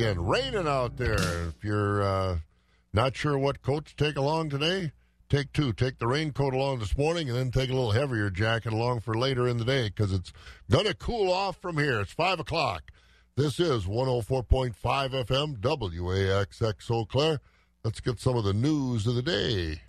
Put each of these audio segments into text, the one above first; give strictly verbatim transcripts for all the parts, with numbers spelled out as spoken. Again, raining out there. If you're uh, not sure what coat to take along today, take two. Take the raincoat along this morning and then take a little heavier jacket along for later in the day because it's going to cool off from here. It's five o'clock. This is one oh four point five F M W A X X Eau Claire. Let's get some of the news of the day.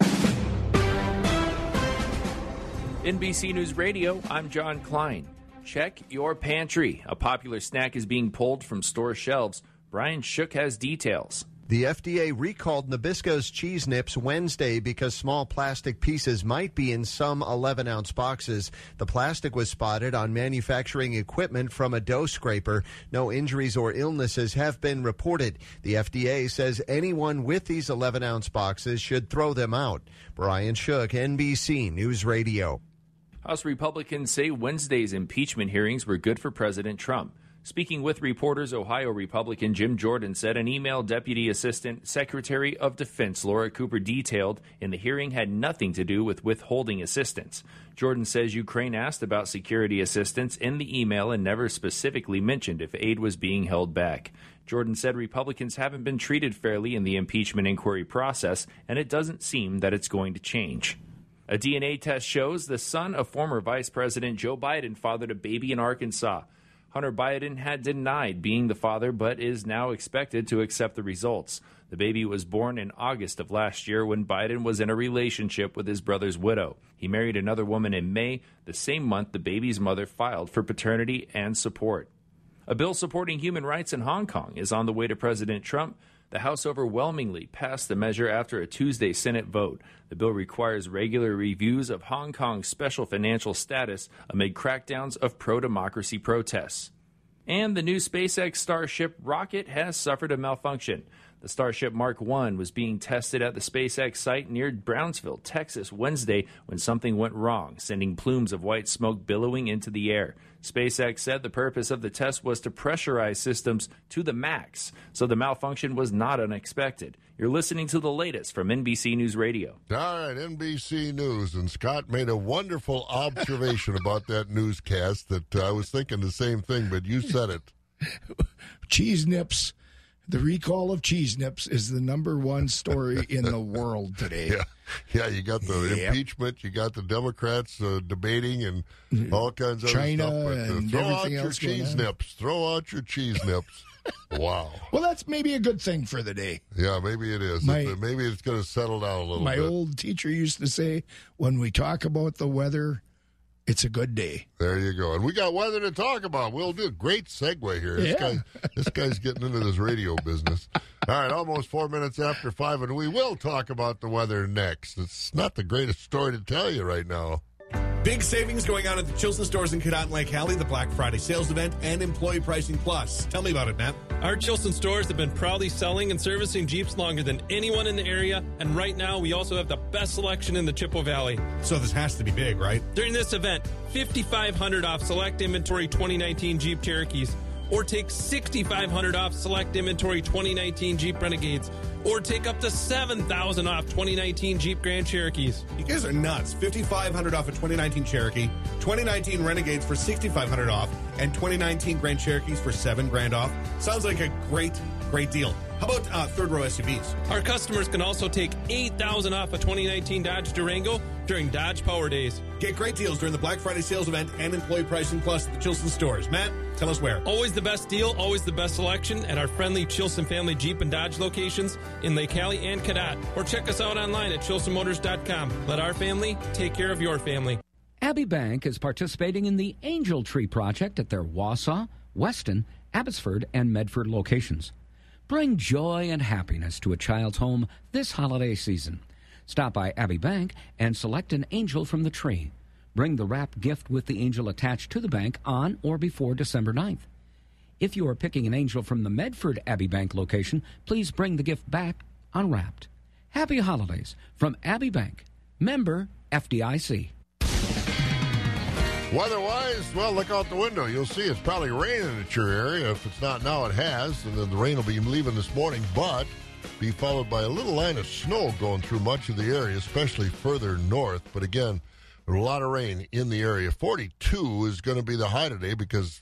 N B C News Radio, I'm John Klein. Check your pantry. A popular snack is being pulled from store shelves. Brian Shook has details. The F D A recalled Nabisco's cheese nips Wednesday because small plastic pieces might be in some eleven-ounce boxes. The plastic was spotted on manufacturing equipment from a dough scraper. No injuries or illnesses have been reported. The F D A says anyone with these eleven-ounce boxes should throw them out. Brian Shook, N B C News Radio. House Republicans say Wednesday's impeachment hearings were good for President Trump. Speaking with reporters, Ohio Republican Jim Jordan said an email Deputy Assistant Secretary of Defense Laura Cooper detailed in the hearing had nothing to do with withholding assistance. Jordan says Ukraine asked about security assistance in the email and never specifically mentioned if aid was being held back. Jordan said Republicans haven't been treated fairly in the impeachment inquiry process, and it doesn't seem that it's going to change. A D N A test shows the son of former Vice President Joe Biden fathered a baby in Arkansas. Hunter Biden had denied being the father, but is now expected to accept the results. The baby was born in August of last year when Biden was in a relationship with his brother's widow. He married another woman in May, the same month the baby's mother filed for paternity and support. A bill supporting human rights in Hong Kong is on the way to President Trump. The House overwhelmingly passed the measure after a Tuesday Senate vote. The bill requires regular reviews of Hong Kong's special financial status amid crackdowns of pro-democracy protests. And the new SpaceX Starship rocket has suffered a malfunction. The Starship Mark one was being tested at the SpaceX site near Brownsville, Texas, Wednesday when something went wrong, sending plumes of white smoke billowing into the air. SpaceX said the purpose of the test was to pressurize systems to the max, so the malfunction was not unexpected. You're listening to the latest from N B C News Radio. All right, N B C News, and Scott made a wonderful observation about that newscast that uh, I was thinking the same thing, but you said it. Cheese nips. The recall of cheese nips is the number one story in the world today. Yeah, yeah you got the yep. impeachment, you got the Democrats uh, debating and all kinds of China other stuff. But, uh, and throw out your cheese nips. Throw out your cheese nips. Wow. Well, that's maybe a good thing for the day. Yeah, maybe it is. My, maybe it's going to settle down a little my bit. My old teacher used to say, when we talk about the weather, it's a good day. There you go. And we got weather to talk about. We'll do a great segue here. This, yeah. guy, this guy's getting into this radio business. All right, almost four minutes after five, and we will talk about the weather next. It's not the greatest story to tell you right now. Big savings going on at the Chilson stores in Cadott and Lake Hallie, the Black Friday sales event, and Employee Pricing Plus. Tell me about it, Matt. Our Chilson stores have been proudly selling and servicing Jeeps longer than anyone in the area, and right now we also have the best selection in the Chippewa Valley. So this has to be big, right? During this event, fifty-five hundred dollars off select inventory twenty nineteen Jeep Cherokees, or take sixty-five hundred dollars off select inventory twenty nineteen Jeep Renegades, or take up to seven thousand dollars off twenty nineteen Jeep Grand Cherokees. You guys are nuts. fifty-five hundred dollars off a twenty nineteen Cherokee, twenty nineteen Renegades for sixty-five hundred dollars off, and twenty nineteen Grand Cherokees for seven thousand dollars off. Sounds like a great, great deal. How about uh, third-row S U Vs? Our customers can also take eight thousand dollars off a twenty nineteen Dodge Durango during Dodge Power Days. Get great deals during the Black Friday sales event and Employee Pricing Plus at the Chilson stores. Matt, tell us where. Always the best deal, always the best selection at our friendly Chilson family Jeep and Dodge locations in Lake Hallie and Cadott. Or check us out online at chilson motors dot com. Let our family take care of your family. Abbey Bank is participating in the Angel Tree Project at their Wausau, Weston, Abbotsford, and Medford locations. Bring joy and happiness to a child's home this holiday season. Stop by Abbey Bank and select an angel from the tree. Bring the wrapped gift with the angel attached to the bank on or before December ninth. If you are picking an angel from the Medford Abbey Bank location, please bring the gift back unwrapped. Happy holidays from Abbey Bank, member F D I C. Weather-wise, well, look out the window. You'll see it's probably raining at your area. If it's not now, it has. And then the rain will be leaving this morning, but be followed by a little line of snow going through much of the area, especially further north. But again, a lot of rain in the area. forty-two is going to be the high today because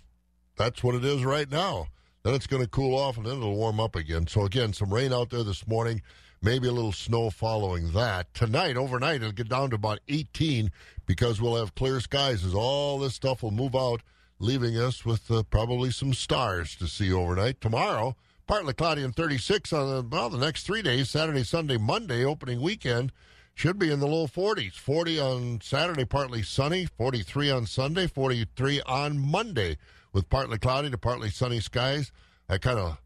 that's what it is right now. Then it's going to cool off, and then it'll warm up again. So, again, some rain out there this morning, maybe a little snow following that. Tonight, overnight, it'll get down to about eighteen because we'll have clear skies as all this stuff will move out, leaving us with uh, probably some stars to see overnight. Tomorrow, partly cloudy and thirty-six on the, well, the next three days, Saturday, Sunday, Monday, opening weekend. Should be in the low forties, forty on Saturday, partly sunny, forty-three on Sunday, forty-three on Monday with partly cloudy to partly sunny skies. I kind of,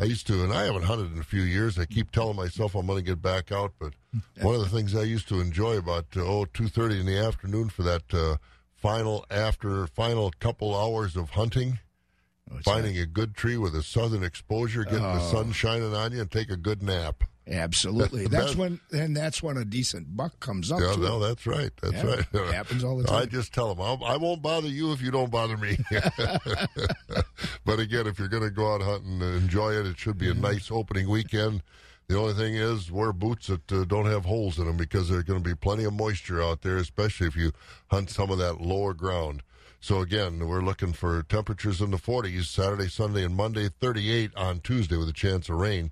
I used to, and I haven't hunted in a few years. I keep telling myself I'm going to get back out, but one of the things I used to enjoy about, uh, oh, two thirty in the afternoon for that uh, final after final couple hours of hunting, oh, finding nice. a good tree with a southern exposure, getting oh. the sun shining on you, and take a good nap. Absolutely. That's, that's when, and that's when a decent buck comes up. Yeah, to no, it. that's right. That's yeah, right. It happens all the time. I just tell them, I'll, I won't bother you if you don't bother me. But again, if you're going to go out hunting and enjoy it, it should be a nice opening weekend. The only thing is, wear boots that uh, don't have holes in them because there's going to be plenty of moisture out there, especially if you hunt some of that lower ground. So again, we're looking for temperatures in the forties Saturday, Sunday, and Monday, thirty-eight on Tuesday with a chance of rain.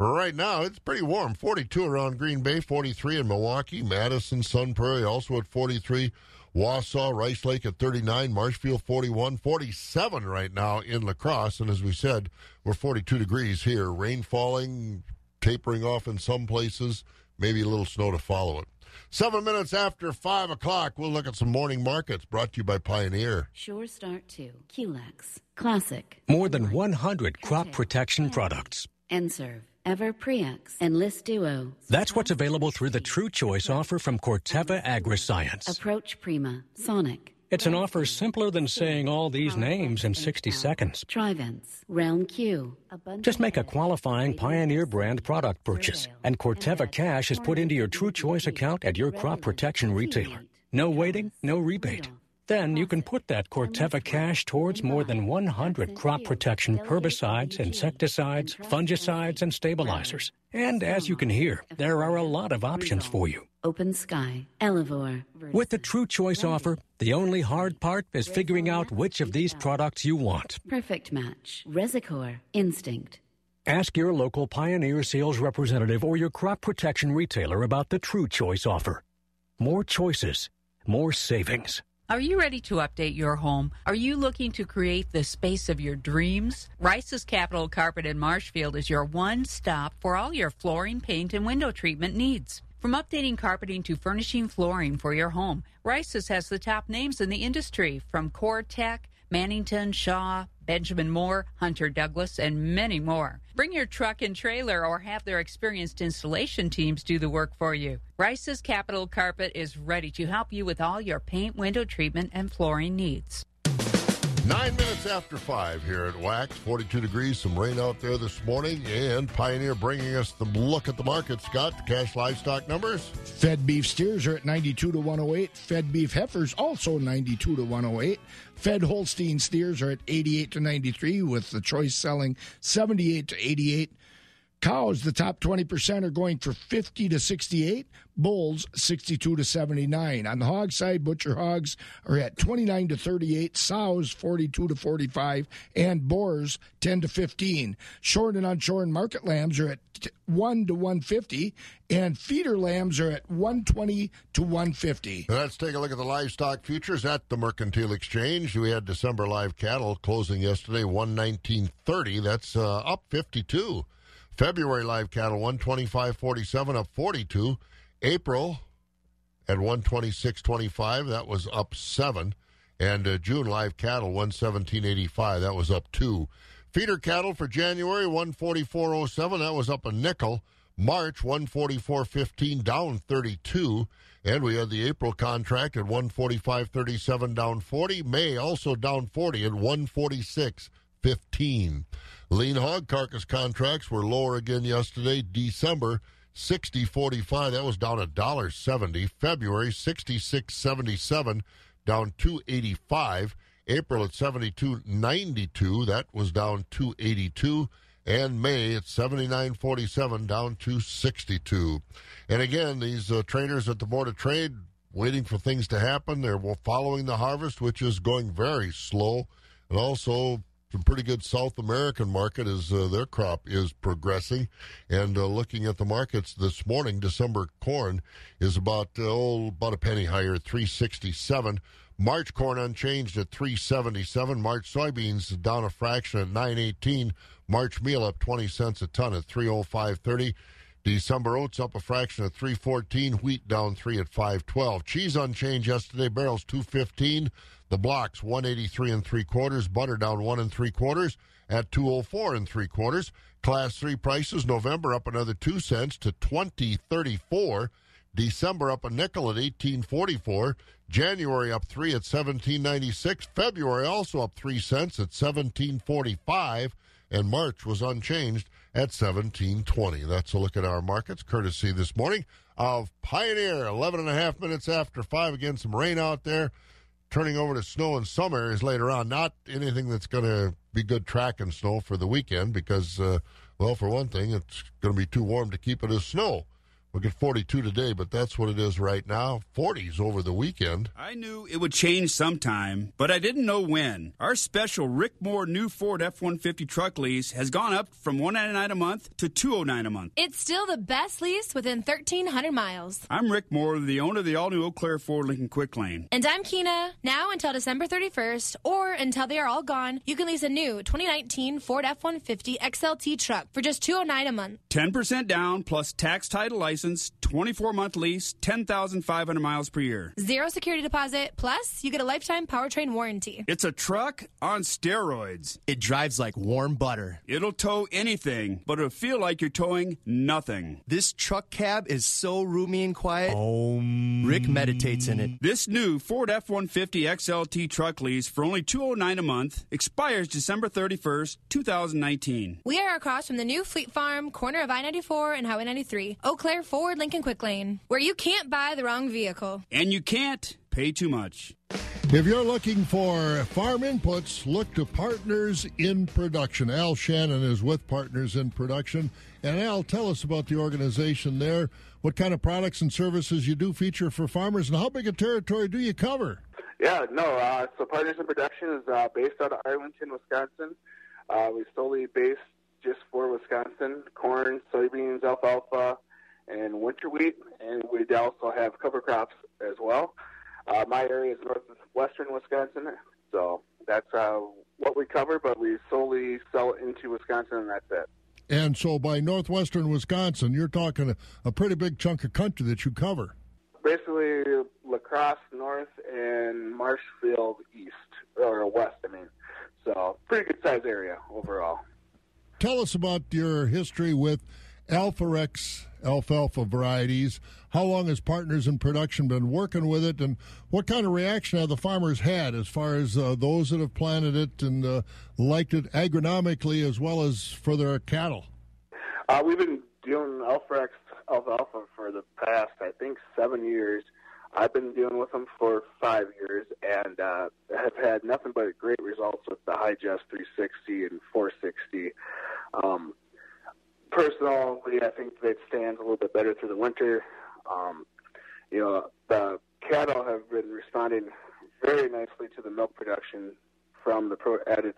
Right now, it's pretty warm, forty-two around Green Bay, forty-three in Milwaukee, Madison, Sun Prairie also at forty-three, Wausau, Rice Lake at thirty-nine, Marshfield forty-one, forty-seven right now in La Crosse, and as we said, we're forty-two degrees here. Rain falling, tapering off in some places, maybe a little snow to follow it. Seven minutes after five o'clock, we'll look at some morning markets brought to you by Pioneer. Sure Start two, Q L A X, Classic. More than one hundred crop protection products. And serve. Ever Pre-X and List Duo. That's what's available through the True Choice offer from Corteva AgriScience. Approach Prima, Sonic. It's an offer simpler than saying all these names in sixty seconds. Trivence, Round Q. Just make a qualifying Pioneer brand product purchase, and Corteva cash is put into your True Choice account at your crop protection retailer. No waiting, no rebate. Then you can put that Corteva cash towards more than one hundred crop protection herbicides, insecticides, fungicides, and stabilizers. And as you can hear, there are a lot of options for you. Open Sky, Elevore. With the True Choice offer, the only hard part is figuring out which of these products you want. Perfect Match, Resicor, Instinct. Ask your local Pioneer sales representative or your crop protection retailer about the True Choice offer. More choices, more savings. Are you ready to update your home? Are you looking to create the space of your dreams? Rice's Capital Carpet in Marshfield is your one-stop for all your flooring, paint, and window treatment needs. From updating carpeting to furnishing flooring for your home, Rice's has the top names in the industry from CoreTech, Mannington, Shaw, Benjamin Moore, Hunter Douglas, and many more. Bring your truck and trailer or have their experienced installation teams do the work for you. Rice's Capital Carpet is ready to help you with all your paint, window treatment, and flooring needs. Nine minutes after five here at WAXX, forty-two degrees, some rain out there this morning, and Pioneer bringing us the look at the market. Scott, the cash livestock numbers. Fed beef steers are at ninety-two to one oh eight. Fed beef heifers also ninety-two to one oh eight. Fed Holstein steers are at eighty-eight to ninety-three, with the choice selling seventy-eight to eighty-eight. Cows, the top twenty percent, are going for fifty to sixty-eight. Bulls, sixty-two to seventy-nine. On the hog side, butcher hogs are at twenty-nine to thirty-eight. Sows, forty-two to forty-five. And boars, ten to fifteen. Shorn and unshorn market lambs are at one to one fifty. And feeder lambs are at one twenty to one fifty. Let's take a look at the livestock futures at the Mercantile Exchange. We had December live cattle closing yesterday, one nineteen thirty. That's uh, up fifty-two. February live cattle, one twenty-five forty-seven, up forty-two. April at one twenty-six twenty-five, that was up seven. And uh, June live cattle, one seventeen eighty-five, that was up two. Feeder cattle for January, one forty-four oh seven, that was up a nickel. March, one forty-four fifteen, down thirty-two. And we had the April contract at one forty-five thirty-seven, down forty. May also down forty at one forty-six fifteen. Lean hog carcass contracts were lower again yesterday. December, sixty forty-five. That was down one dollar seventy. February, sixty-six seventy-seven, down two eighty-five. April at seventy-two ninety-two. That was down two eighty-two. And May at seventy-nine forty-seven, down two sixty-two. And again, these uh, traders at the Board of Trade waiting for things to happen. They're following the harvest, which is going very slow. And also some pretty good South American market as uh, their crop is progressing. And uh, looking at the markets this morning, December corn is about oh, about a penny higher, three sixty-seven. March corn unchanged at three seventy-seven. March soybeans down a fraction at nine eighteen. March meal up twenty cents a ton at three oh five thirty. December oats up a fraction at three fourteen. Wheat down three at five twelve. Cheese unchanged yesterday. Barrels two fifteen. The blocks one eighty-three and three quarters. Butter down one and three quarters at two oh four and three quarters. Class three prices November up another two cents to twenty thirty-four. December up a nickel at eighteen forty-four. January up three at seventeen ninety-six. February also up three cents at seventeen forty-five. And March was unchanged at seventeen twenty. That's a look at our markets, courtesy this morning of Pioneer. eleven and a half minutes after five. Again, some rain out there, turning over to snow in some areas later on. Not anything that's going to be good track and snow for the weekend because, uh, well, for one thing, it's going to be too warm to keep it as snow. We'll get forty-two today, but that's what it is right now. forties over the weekend. I knew it would change sometime, but I didn't know when. Our special Rick Moore new Ford F one fifty truck lease has gone up from one hundred ninety-nine dollars a month to two hundred nine dollars a month. It's still the best lease within thirteen hundred miles. I'm Rick Moore, the owner of the all-new Eau Claire Ford Lincoln Quick Lane. And I'm Keena. Now until December thirty-first, or until they are all gone, you can lease a new twenty nineteen Ford F one fifty X L T truck for just two hundred nine dollars a month. ten percent down plus tax, title, license. twenty-four month lease, ten thousand five hundred miles per year. Zero security deposit, plus you get a lifetime powertrain warranty. It's a truck on steroids. It drives like warm butter. It'll tow anything, but it'll feel like you're towing nothing. This truck cab is so roomy and quiet. Oh, Rick meditates in it. This new Ford F one fifty X L T truck lease for only two hundred nine dollars a month expires December thirty-first, two thousand nineteen. We are across from the new Fleet Farm, corner of I ninety-four and Highway ninety-three, Eau Claire Ford Lincoln Quick Lane, where you can't buy the wrong vehicle. And you can't pay too much. If you're looking for farm inputs, look to Partners in Production. Al Shannon is with Partners in Production. And Al, tell us about the organization there, what kind of products and services you do feature for farmers, and how big a territory do you cover? Yeah, no, uh, so Partners in Production is uh, based out of Arlington, Wisconsin. Uh, we solely based just for Wisconsin, corn, soybeans, alfalfa, and winter wheat, and we also have cover crops as well. Uh, my area is northwestern Wisconsin, so that's uh, what we cover, but we solely sell it into Wisconsin, and that's it. And so by northwestern Wisconsin, you're talking a, a pretty big chunk of country that you cover. Basically, La Crosse north and Marshfield east, or west, I mean. So pretty good-sized area overall. Tell us about your history with Alforex alfalfa varieties. How long has Partners in Production been working with it, and what kind of reaction have the farmers had as far as uh, those that have planted it and uh, liked it agronomically as well as for their cattle? Uh, we've been doing Alforex alfalfa for the past, I think, seven years. I've been dealing with them for five years and uh, have had nothing but great results with the High-Gest three sixty and four sixty. Um, Personally, I think that stands a little bit better through the winter. Um, you know, the cattle have been responding very nicely to the milk production from the pro- added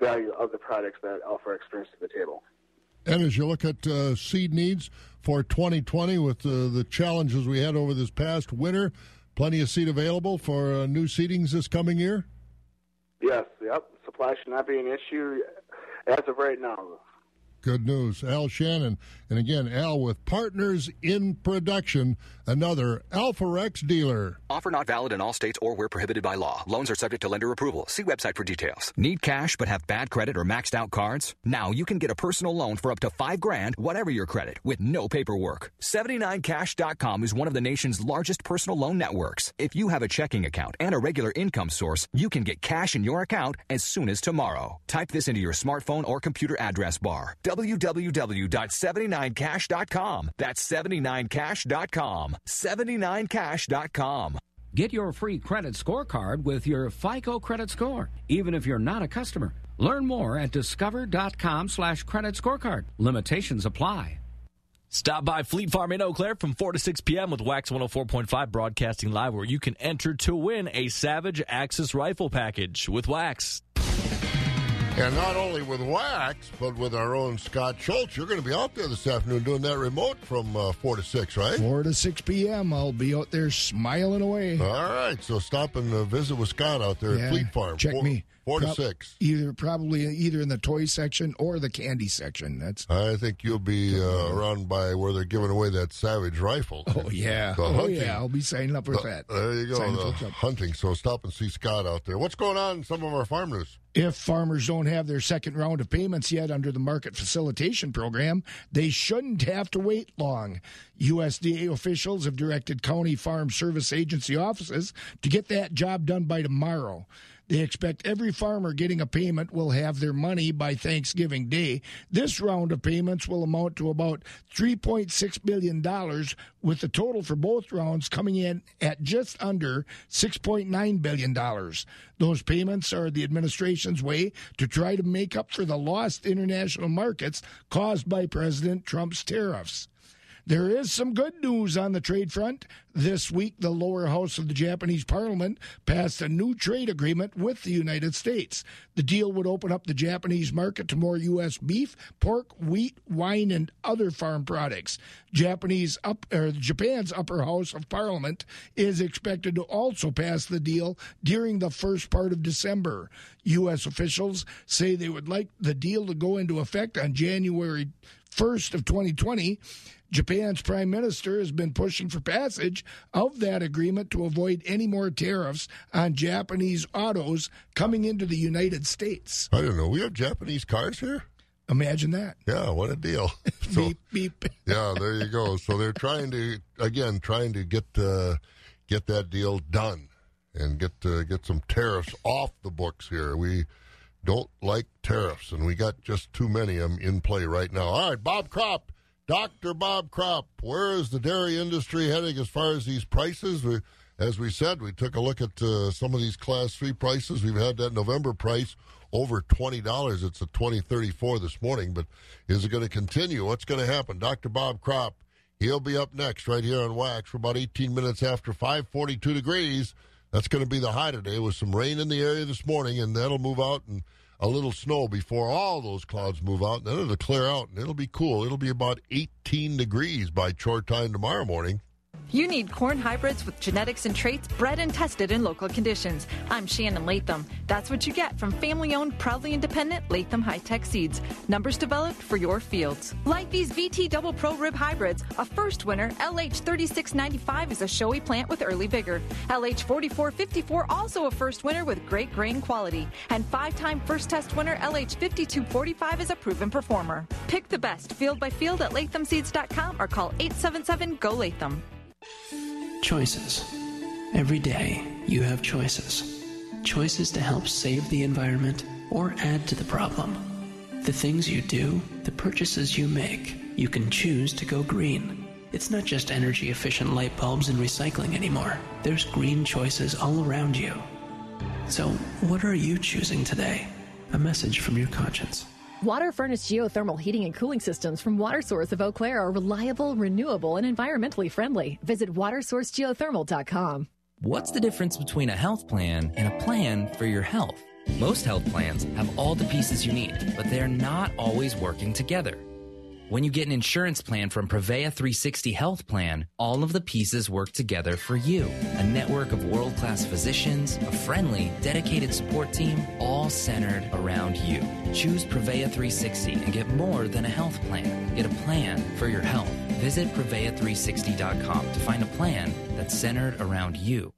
value of the products that Alforex brings to the table. And as you look at uh, seed needs for twenty twenty with uh, the challenges we had over this past winter, plenty of seed available for uh, new seedings this coming year? Yes, yep. Supply should not be an issue as of right now. Good news. Al Shannon. And again, Al with Partners in Production, another Alforex dealer. Offer not valid in all states or where prohibited by law. Loans are subject to lender approval. See website for details. Need cash but have bad credit or maxed out cards? Now you can get a personal loan for up to five grand, whatever your credit, with no paperwork. seventy-nine cash dot com is one of the nation's largest personal loan networks. If you have a checking account and a regular income source, you can get cash in your account as soon as tomorrow. Type this into your smartphone or computer address bar. w w w dot seventy-nine cash dot com. That's seventy-nine cash dot com. seventy-nine cash dot com. Get your free credit scorecard with your FICO credit score, even if you're not a customer. Learn more at discover dot com slash credit scorecard. Limitations apply. Stop by Fleet Farm in Eau Claire from four to six p.m. with WAXX one oh four point five broadcasting live, where you can enter to win a Savage Axis rifle package with WAXX. And not only with WAXX, but with our own Scott Schultz. You're going to be out there this afternoon doing that remote from uh, four to six, right? four to six p.m. I'll be out there smiling away. All right, so stop and uh, visit with Scott out there yeah, at Fleet Farm. Check four, me. four Pro- to six. Either, probably either in the toy section or the candy section. That's. I think you'll be uh, around by where they're giving away that Savage rifle. Oh, yeah. The oh, hunting. yeah. I'll be signing up for the, that. There you go, signing the hunting. So stop and see Scott out there. What's going on in some of our farm news? If farmers don't have their second round of payments yet under the Market Facilitation Program, they shouldn't have to wait long. U S D A officials have directed county farm service agency offices to get that job done by tomorrow. They expect every farmer getting a payment will have their money by Thanksgiving Day. This round of payments will amount to about three point six billion dollars, with the total for both rounds coming in at just under six point nine billion dollars. Those payments are the administration's way to try to make up for the lost international markets caused by President Trump's tariffs. There is some good news on the trade front. This week, the lower house of the Japanese parliament passed a new trade agreement with the United States. The deal would open up the Japanese market to more U S beef, pork, wheat, wine, and other farm products. Japanese up, or Japan's upper house of parliament is expected to also pass the deal during the first part of December. U S officials say they would like the deal to go into effect on January first of twenty twenty. Japan's prime minister has been pushing for passage of that agreement to avoid any more tariffs on Japanese autos coming into the United States. I don't know. We have Japanese cars here? Imagine that. Yeah, what a deal. So, beep, beep. Yeah, there you go. So they're trying to, again, trying to get uh, get that deal done and get uh, get some tariffs off the books here. We don't like tariffs, and we got just too many of them in play right now. All right, Bob Kropp. Doctor Bob Kropp, where is the dairy industry heading as far as these prices? We, as we said, we took a look at uh, some of these Class three prices. We've had that November price over twenty dollars. It's at twenty thirty-four this morning, but is it going to continue? What's going to happen? Doctor Bob Kropp, he'll be up next right here on WAXX for about eighteen minutes after five forty-two degrees. That's going to be the high today with some rain in the area this morning, and that'll move out and a little snow before all those clouds move out. Then it'll clear out, and it'll be cool. It'll be about eighteen degrees by chore time tomorrow morning. You need corn hybrids with genetics and traits bred and tested in local conditions. I'm Shannon Latham. That's what you get from family-owned, proudly independent Latham High-Tech Seeds. Numbers developed for your fields. Like these V T Double Pro Rib Hybrids, a first winner, L H thirty-six ninety-five is a showy plant with early vigor. L H forty-four fifty-four also a first winner with great grain quality. And five-time first test winner L H fifty-two forty-five is a proven performer. Pick the best field by field at Latham Seeds dot com or call eight seven seven, G O Latham. Choices. Every day you have choices. Choices to help save the environment or add to the problem. The things you do, the purchases you make, you can choose to go green. It's not just energy efficient light bulbs and recycling anymore. There's green choices all around you. So what are you choosing today? A message from your conscience. Water-furnace geothermal heating and cooling systems from WaterSource of Eau Claire are reliable, renewable, and environmentally friendly. Visit water source geothermal dot com. What's the difference between a health plan and a plan for your health? Most health plans have all the pieces you need, but they're not always working together. When you get an insurance plan from Prevea three sixty Health Plan, all of the pieces work together for you. A network of world-class physicians, a friendly, dedicated support team, all centered around you. Choose Prevea three sixty and get more than a health plan. Get a plan for your health. Visit Prevea three sixty dot com to find a plan that's centered around you.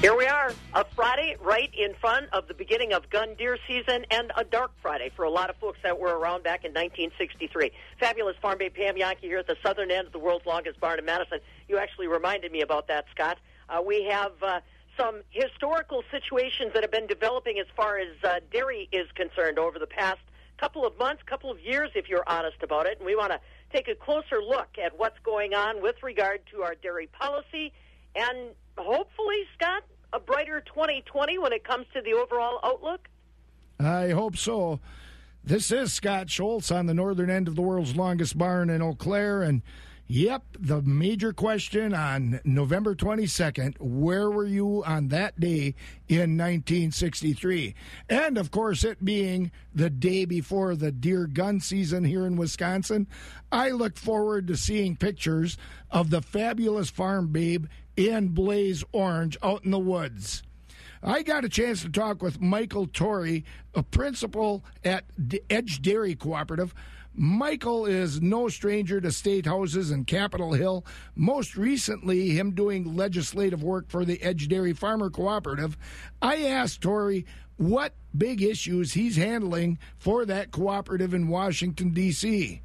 Here we are, a Friday right in front of the beginning of gun deer season and a dark Friday for a lot of folks that were around back in nineteen sixty-three. Fabulous Farm Bay Pam Yankee here at the southern end of the world's longest barn in Madison. You actually reminded me about that, Scott. Uh, we have uh, some historical situations that have been developing as far as uh, dairy is concerned over the past couple of months, couple of years, if you're honest about it. And we want to take a closer look at what's going on with regard to our dairy policy and hopefully, Scott, a brighter twenty twenty when it comes to the overall outlook? I hope so. This is Scott Schultz on the northern end of the world's longest barn in Eau Claire, and Yep, the major question on November twenty-second, where were you on that day in nineteen sixty-three? And, of course, it being the day before the deer gun season here in Wisconsin, I look forward to seeing pictures of the fabulous farm babe in blaze orange out in the woods. I got a chance to talk with Michael Torrey, a principal at Edge Dairy Cooperative. Michael is no stranger to state houses and Capitol Hill, most recently him doing legislative work for the Edge Dairy Farmer Cooperative. I asked Torrey what big issues he's handling for that cooperative in Washington, D C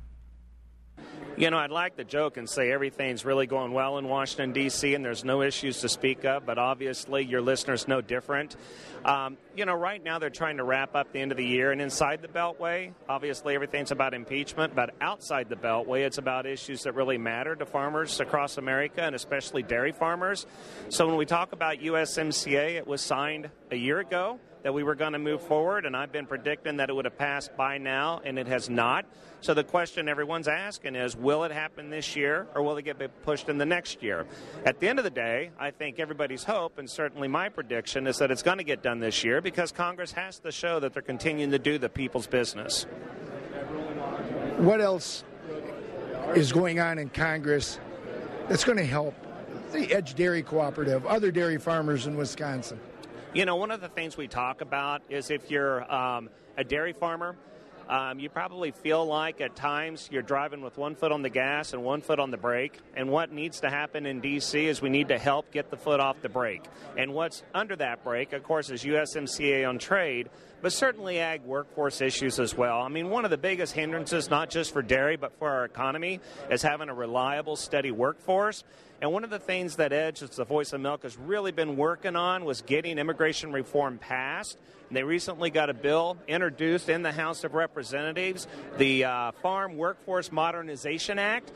You know, I'd like to joke and say everything's really going well in Washington, D C, and there's no issues to speak of, but obviously your listeners know different. Um, you know, right now they're trying to wrap up the end of the year, and inside the Beltway, obviously everything's about impeachment, but outside the Beltway, it's about issues that really matter to farmers across America, and especially dairy farmers. So when we talk about U S M C A, it was signed a year ago that we were going to move forward, and I've been predicting that it would have passed by now, and it has not. So the question everyone's asking is, will it happen this year, or will it get pushed in the next year? At the end of the day, I think everybody's hope, and certainly my prediction, is that it's going to get done this year because Congress has to show that they're continuing to do the people's business. What else is going on in Congress that's going to help the Edge Dairy Cooperative, other dairy farmers in Wisconsin? You know, one of the things we talk about is if you're um, a dairy farmer, um, you probably feel like at times you're driving with one foot on the gas and one foot on the brake. And what needs to happen in D C is we need to help get the foot off the brake. And what's under that brake, of course, is U S M C A on trade, but certainly ag workforce issues as well. I mean, one of the biggest hindrances, not just for dairy, but for our economy, is having a reliable, steady workforce. And one of the things that Edge, it's the voice of milk, has really been working on was getting immigration reform passed. And they recently got a bill introduced in the House of Representatives, the uh, Farm Workforce Modernization Act.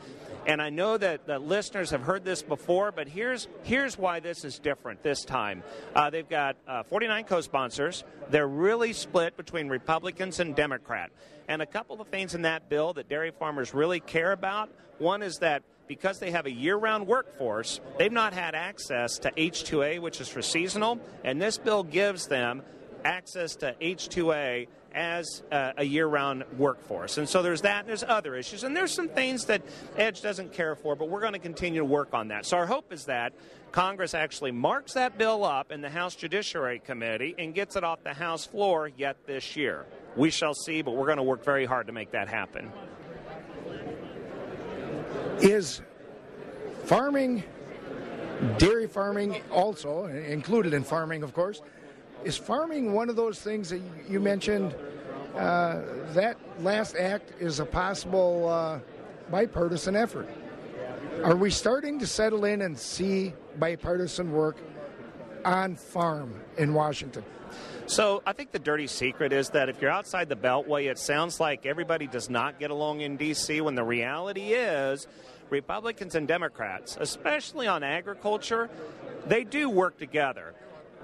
And I know that the listeners have heard this before, but here's here's why this is different this time. Uh, they've got uh, forty-nine co-sponsors. They're really split between Republicans and Democrats. And a couple of things in that bill that dairy farmers really care about. One is that because they have a year-round workforce, they've not had access to H two A, which is for seasonal, and this bill gives them access to H two A as uh, a year-round workforce. And so there's that, and there's other issues. And there's some things that Edge doesn't care for, but we're going to continue to work on that. So our hope is that Congress actually marks that bill up in the House Judiciary Committee and gets it off the House floor yet this year. We shall see, but we're going to work very hard to make that happen. Is farming, dairy farming also, included in farming, of course, is farming one of those things that you mentioned, uh, that last act is a possible uh, bipartisan effort? Are we starting to settle in and see bipartisan work on farm in Washington? So I think the dirty secret is that if you're outside the Beltway, it sounds like everybody does not get along in D C when the reality is Republicans and Democrats, especially on agriculture, they do work together.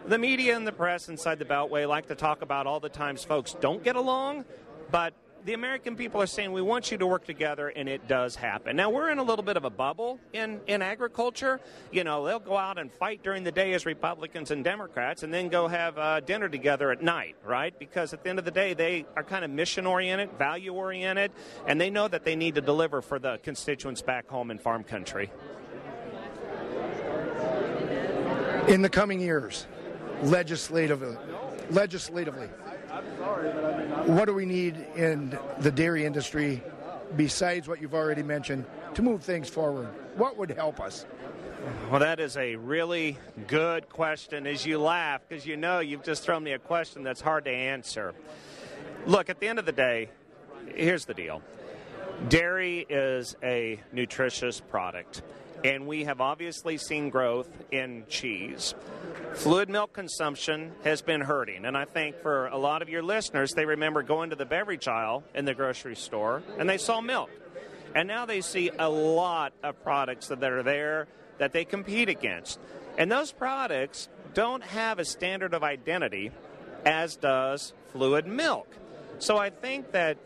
The media and the press inside the Beltway like to talk about all the times folks don't get along, but the American people are saying, we want you to work together, and it does happen. Now, we're in a little bit of a bubble in, in agriculture. You know, they'll go out and fight during the day as Republicans and Democrats and then go have uh, dinner together at night, right? Because at the end of the day, they are kind of mission-oriented, value-oriented, and they know that they need to deliver for the constituents back home in farm country. In the coming years, legislatively, legislatively. What do we need in the dairy industry, besides what you've already mentioned, to move things forward? What would help us? Well, that is a really good question as you laugh, because you know you've just thrown me a question that's hard to answer. Look, at the end of the day, here's the deal. Dairy is a nutritious product. And we have obviously seen growth in cheese. Fluid milk consumption has been hurting. And I think for a lot of your listeners, they remember going to the beverage aisle in the grocery store, and they saw milk. And now they see a lot of products that are there that they compete against. And those products don't have a standard of identity, as does fluid milk. So I think that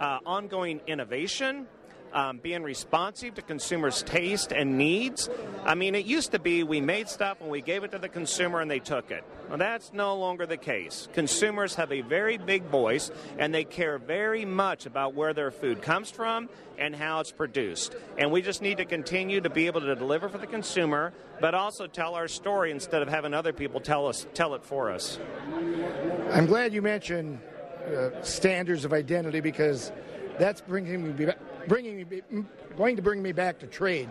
uh, ongoing innovation, um, being responsive to consumers' taste and needs. I mean, it used to be we made stuff and we gave it to the consumer and they took it. Well, that's no longer the case. Consumers have a very big voice, and they care very much about where their food comes from and how it's produced. And we just need to continue to be able to deliver for the consumer, but also tell our story instead of having other people tell us tell it for us. I'm glad you mentioned uh, standards of identity, because that's bringing me bringing me going to bring me back to trade.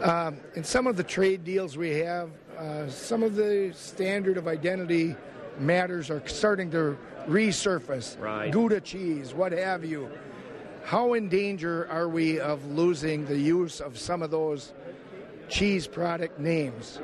Um, in some of the trade deals we have, uh, some of the standard of identity matters are starting to resurface. Right. Gouda cheese, what have you. How in danger are we of losing the use of some of those cheese product names?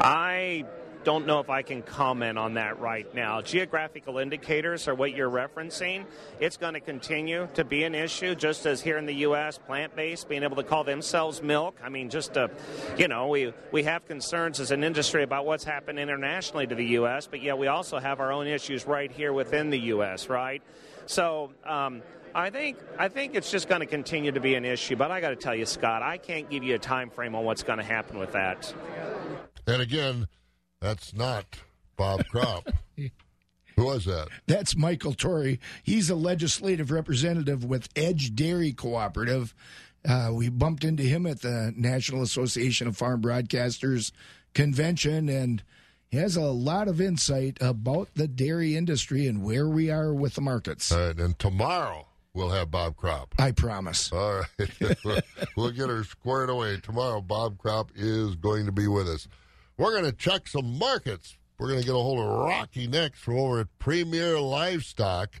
I don't know if I can comment on that right now. Geographical indicators are what you're referencing. It's going to continue to be an issue, just as here in the U S, plant-based, being able to call themselves milk. I mean, just, uh, you know, we, we have concerns as an industry about what's happened internationally to the U S, but yet we also have our own issues right here within the U S, right? So, um, I think I think it's just going to continue to be an issue, but I got to tell you, Scott, I can't give you a time frame on what's going to happen with that. And again, that's not Bob Kropp. Who was that? That's Michael Torrey. He's a legislative representative with Edge Dairy Cooperative. Uh, we bumped into him at the National Association of Farm Broadcasters convention, and he has a lot of insight about the dairy industry and where we are with the markets. All right, and tomorrow we'll have Bob Kropp. I promise. All right. we'll, we'll get her squared away. Tomorrow, Bob Kropp is going to be with us. We're going to check some markets. We're going to get a hold of Rocky next from over at Premier Livestock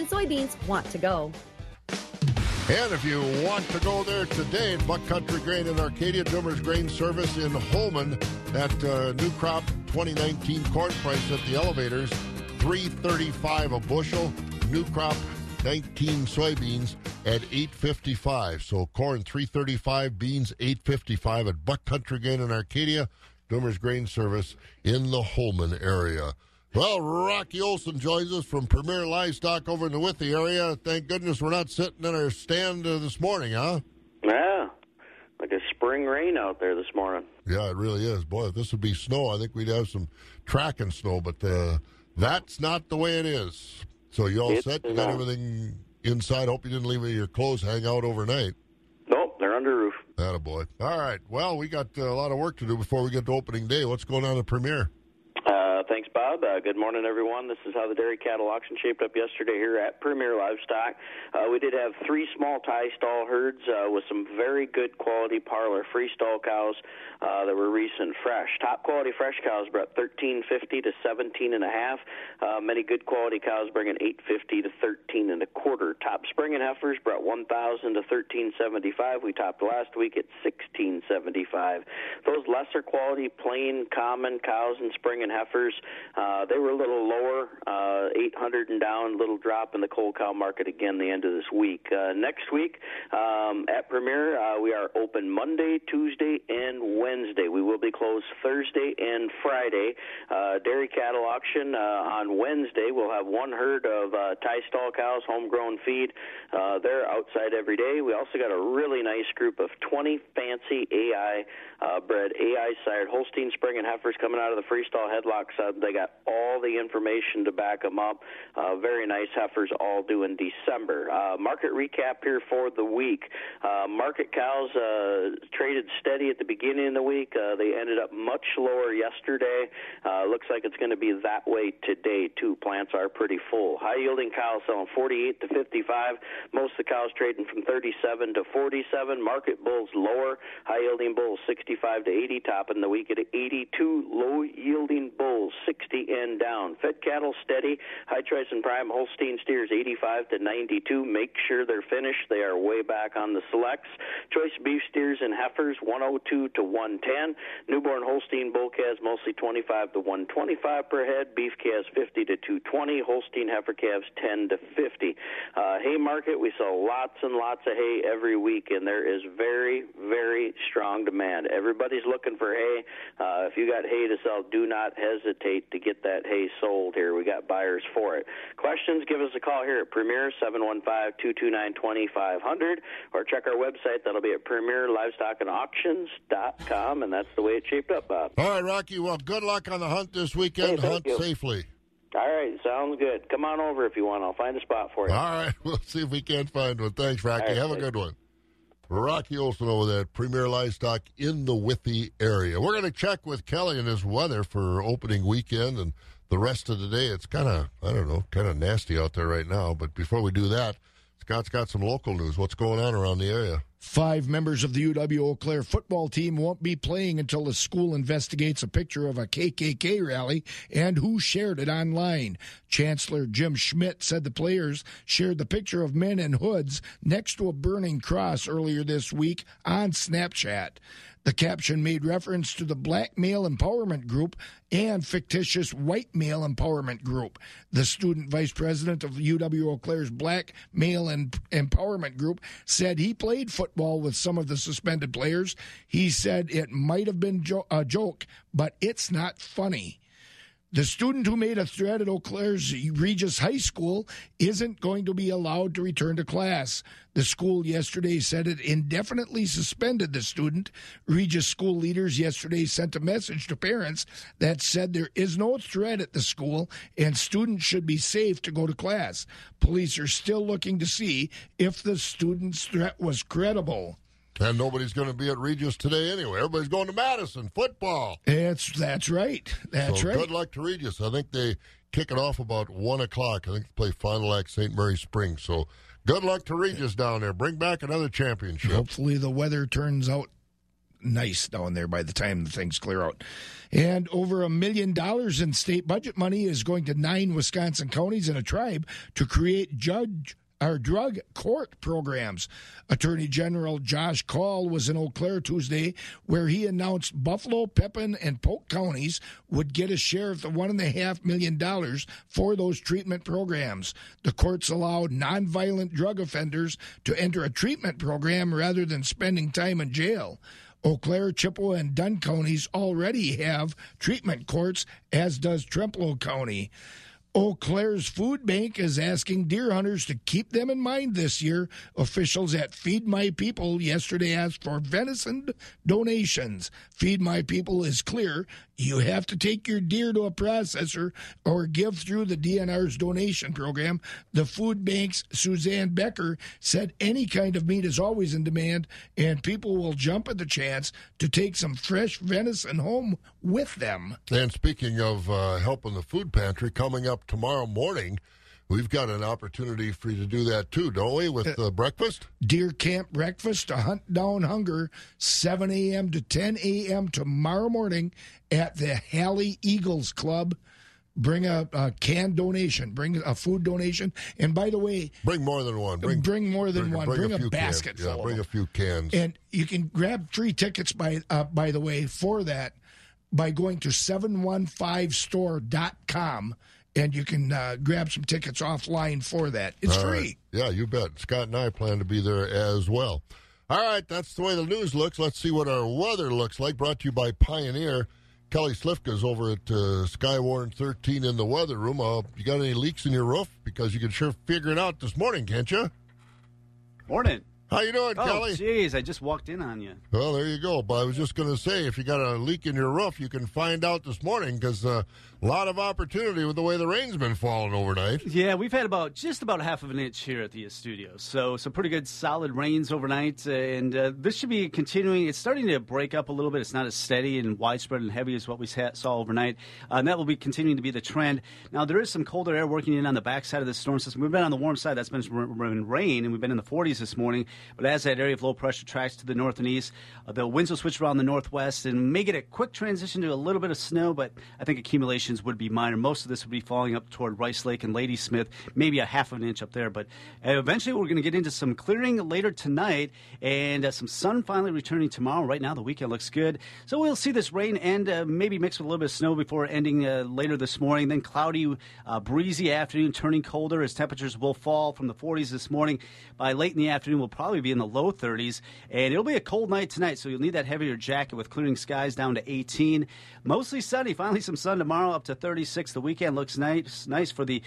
and soybeans want to go. And if you want to go there today, Buck Country Grain in Arcadia, Dummer's Grain Service in Holman, that uh, new crop twenty nineteen corn price at the elevators, three thirty-five a bushel. New crop nineteen soybeans at eight fifty-five. So corn three thirty-five, beans eight fifty-five at Buck Country Grain in Arcadia, Dummer's Grain Service in the Holman area. Well, Rocky Olson joins us from Premier Livestock over in the Withy area. Thank goodness we're not sitting in our stand uh, this morning, huh? Yeah, like a spring rain out there this morning. Yeah, it really is. Boy, if this would be snow, I think we'd have some tracking snow, but uh, that's not the way it is. So you all it's set? You got not. Everything inside? Hope you didn't leave any of your clothes hang out overnight. Nope, they're under roof. Attaboy. All right, well, we got uh, a lot of work to do before we get to opening day. What's going on at Premier? Uh, thanks, Bob. Uh, good morning, everyone. This is how the dairy cattle auction shaped up yesterday here at Premier Livestock. Uh, we did have three small tie stall herds uh, with some very good quality parlor freestall cows uh, that were recent fresh. Top quality fresh cows brought thirteen fifty to seventeen and a half. Uh, many good quality cows bringing eight fifty to thirteen and a quarter. Top spring and heifers brought one thousand to thirteen seventy-five. We topped last week at sixteen seventy-five. Those lesser quality plain common cows and spring and heifers heifers. Uh, they were a little lower, uh, eight hundred and down, little drop in the cold cow market again the end of this week. Uh, next week um, at Premier, uh, we are open Monday, Tuesday, and Wednesday. We will be closed Thursday and Friday. Uh, dairy cattle auction uh, on Wednesday. We'll have one herd of uh, tie stall cows, homegrown feed. Uh, they're outside every day. We also got a really nice group of twenty fancy A I uh, bred, A I sired Holstein spring and heifers coming out of the freestall headline. Uh, they got all the information to back them up. Uh, very nice heifers, all due in December. Uh, market recap here for the week. Uh, market cows uh, traded steady at the beginning of the week. Uh, they ended up much lower yesterday. Uh, looks like it's going to be that way today, too. Plants are pretty full. High-yielding cows selling forty-eight to fifty-five. Most of the cows trading from thirty-seven to forty-seven. Market bulls lower. High-yielding bulls sixty-five to eighty. Top in the week at eighty-two. Low-yielding bulls sixty and down. Fed cattle steady. High Trice and Prime Holstein steers eighty-five to ninety-two. Make sure they're finished. They are way back on the selects. Choice beef steers and heifers one oh two to one ten. Newborn Holstein bull calves mostly twenty-five to one twenty-five per head. Beef calves fifty to two twenty. Holstein heifer calves ten to fifty. Uh, hay market, we sell lots and lots of hay every week, and there is very, very strong demand. Everybody's looking for hay. Uh, if you got hay to sell, do not hesitate to get that hay sold here. We got buyers for it. Questions, give us a call here at Premier, seven one five, two two nine, two five zero zero, or check our website. That'll be at premier livestock and auctions dot com, and that's the way it's shaped up, Bob. All right, Rocky, well, good luck on the hunt this weekend. Hey, hunt you. Safely. All right, sounds good. Come on over if you want. I'll find a spot for you. All right, we'll see if we can't find one. Thanks, Rocky. Right, have thanks. a good one. Rocky Olson over there at Premier Livestock in the Withy area. We're going to check with Kelly and his weather for opening weekend and the rest of the day. It's kind of, I don't know, kind of nasty out there right now. But before we do that, Scott's got some local news. What's going on around the area? Five members of the U W-Eau Claire football team won't be playing until the school investigates a picture of a K K K rally and who shared it online. Chancellor Jim Schmidt said the players shared the picture of men in hoods next to a burning cross earlier this week on Snapchat. The caption made reference to the Black Male Empowerment Group and fictitious White Male Empowerment Group. The student vice president of U W-Eau Claire's Black Male Empowerment Group said he played football with some of the suspended players. He said it might have been jo- a joke, but it's not funny. The student who made a threat at Eau Claire's Regis High School isn't going to be allowed to return to class. The school yesterday said it indefinitely suspended the student. Regis school leaders yesterday sent a message to parents that said there is no threat at the school and students should be safe to go to class. Police are still looking to see if the student's threat was credible. And nobody's going to be at Regis today anyway. Everybody's going to Madison football. It's, that's right. That's so right. Good luck to Regis. I think they kick it off about one o'clock. I think they play Fond du Lac Saint Mary Springs. So good luck to Regis down there. Bring back another championship. Hopefully the weather turns out nice down there by the time the things clear out. And over a million dollars in state budget money is going to nine Wisconsin counties and a tribe to create judge Our drug court programs. Attorney General Josh Call was in Eau Claire Tuesday, where he announced Buffalo, Pepin, and Polk counties would get a share of the one point five million dollars for those treatment programs. The courts allowed nonviolent drug offenders to enter a treatment program rather than spending time in jail. Eau Claire, Chippewa, and Dunn counties already have treatment courts, as does Trempealeau County. Eau Claire's Food Bank is asking deer hunters to keep them in mind this year. Officials at Feed My People yesterday asked for venison donations. Feed My People is clear. You have to take your deer to a processor or give through the D N R's donation program. The food bank's Suzanne Becker said any kind of meat is always in demand, and people will jump at the chance to take some fresh venison home with them. And speaking of uh, helping the food pantry, coming up tomorrow morning, we've got an opportunity for you to do that too, don't we, with the uh, breakfast? Deer Camp Breakfast to Hunt Down Hunger, seven a.m. to ten a.m. tomorrow morning at the Hallie Eagles Club. Bring a, a canned donation. Bring a food donation. And by the way, bring more than one. Bring, bring more than bring, one. Bring, bring a, a basket full. Yeah, bring them. a few cans. And you can grab three tickets, by uh, by the way, for that by going to seven one five store dot com. And you can uh, grab some tickets offline for that. It's All free. Right. Yeah, you bet. Scott and I plan to be there as well. All right, that's the way the news looks. Let's see what our weather looks like. Brought to you by Pioneer. Kelly Slifka's over at uh, Skywarn thirteen in the weather room. Uh, you got any leaks in your roof? Because you can sure figure it out this morning, can't you? Morning. How you doing, oh, Kelly? Oh, jeez, I just walked in on you. Well, there you go. But I was just going to say, if you got a leak in your roof, you can find out this morning, because a uh, lot of opportunity with the way the rain's been falling overnight. Yeah, we've had about just about half of an inch here at the studio, so some pretty good solid rains overnight, and uh, this should be continuing. It's starting to break up a little bit. It's not as steady and widespread and heavy as what we saw overnight, uh, and that will be continuing to be the trend. Now, there is some colder air working in on the backside of the storm system. We've been on the warm side. That's been rain, and we've been in the forties this morning. But as that area of low pressure tracks to the north and east, uh, the winds will switch around the northwest and may get a quick transition to a little bit of snow, but I think accumulations would be minor. Most of this would be falling up toward Rice Lake and Ladysmith, maybe a half of an inch up there. But uh, eventually we're going to get into some clearing later tonight, and uh, some sun finally returning tomorrow. Right now the weekend looks good. So we'll see this rain and uh, maybe mixed with a little bit of snow before ending uh, later this morning. Then cloudy, uh, breezy afternoon, turning colder as temperatures will fall from the forties this morning. By late in the afternoon, we'll probably be in the low thirties, and it'll be a cold night tonight, so you'll need that heavier jacket with clearing skies down to eighteen. Mostly sunny, finally some sun tomorrow, up to thirty-six. The weekend looks nice nice for the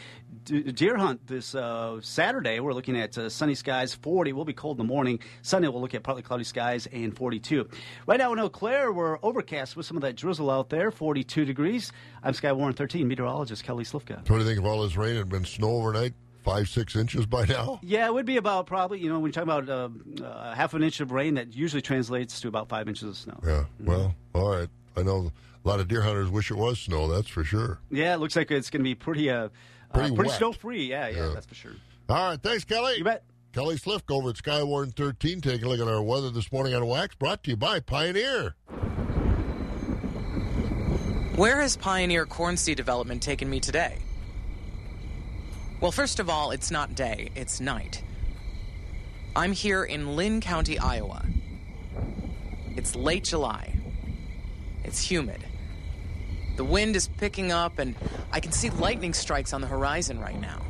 d- deer hunt this uh, Saturday. We're looking at uh, sunny skies, forty. We'll be cold in the morning. Sunday, we'll look at partly cloudy skies and forty-two. Right now in Eau Claire, we're overcast with some of that drizzle out there, forty-two degrees. I'm Sky Warren thirteen, meteorologist Kelly Slifka. What do you think of all this rain and been snow overnight? Five, six inches by now? Yeah, it would be about probably, you know, when you talk about uh, uh, half an inch of rain, that usually translates to about five inches of snow. Yeah, well, all right. I know a lot of deer hunters wish it was snow, that's for sure. Yeah, it looks like it's going to be pretty, uh, pretty, uh, pretty snow-free. Yeah, yeah, yeah, that's for sure. All right, thanks, Kelly. You bet. Kelly Slifka over at Sky Warren thirteen, taking a look at our weather this morning on WAXX, brought to you by Pioneer. Where has Pioneer corn seed development taken me today? Well, first of all, it's not day, it's night. I'm here in Linn County, Iowa. It's late July. It's humid. The wind is picking up, and I can see lightning strikes on the horizon right now.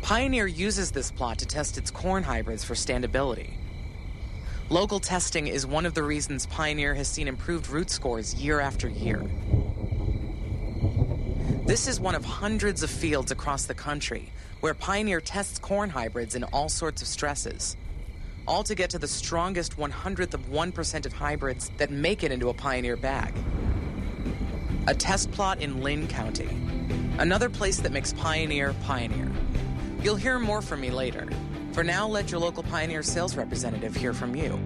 Pioneer uses this plot to test its corn hybrids for standability. Local testing is one of the reasons Pioneer has seen improved root scores year after year. This is one of hundreds of fields across the country where Pioneer tests corn hybrids in all sorts of stresses, all to get to the strongest one-hundredth of one percent of hybrids that make it into a Pioneer bag. A test plot in Linn County, another place that makes Pioneer Pioneer. You'll hear more from me later. For now, let your local Pioneer sales representative hear from you.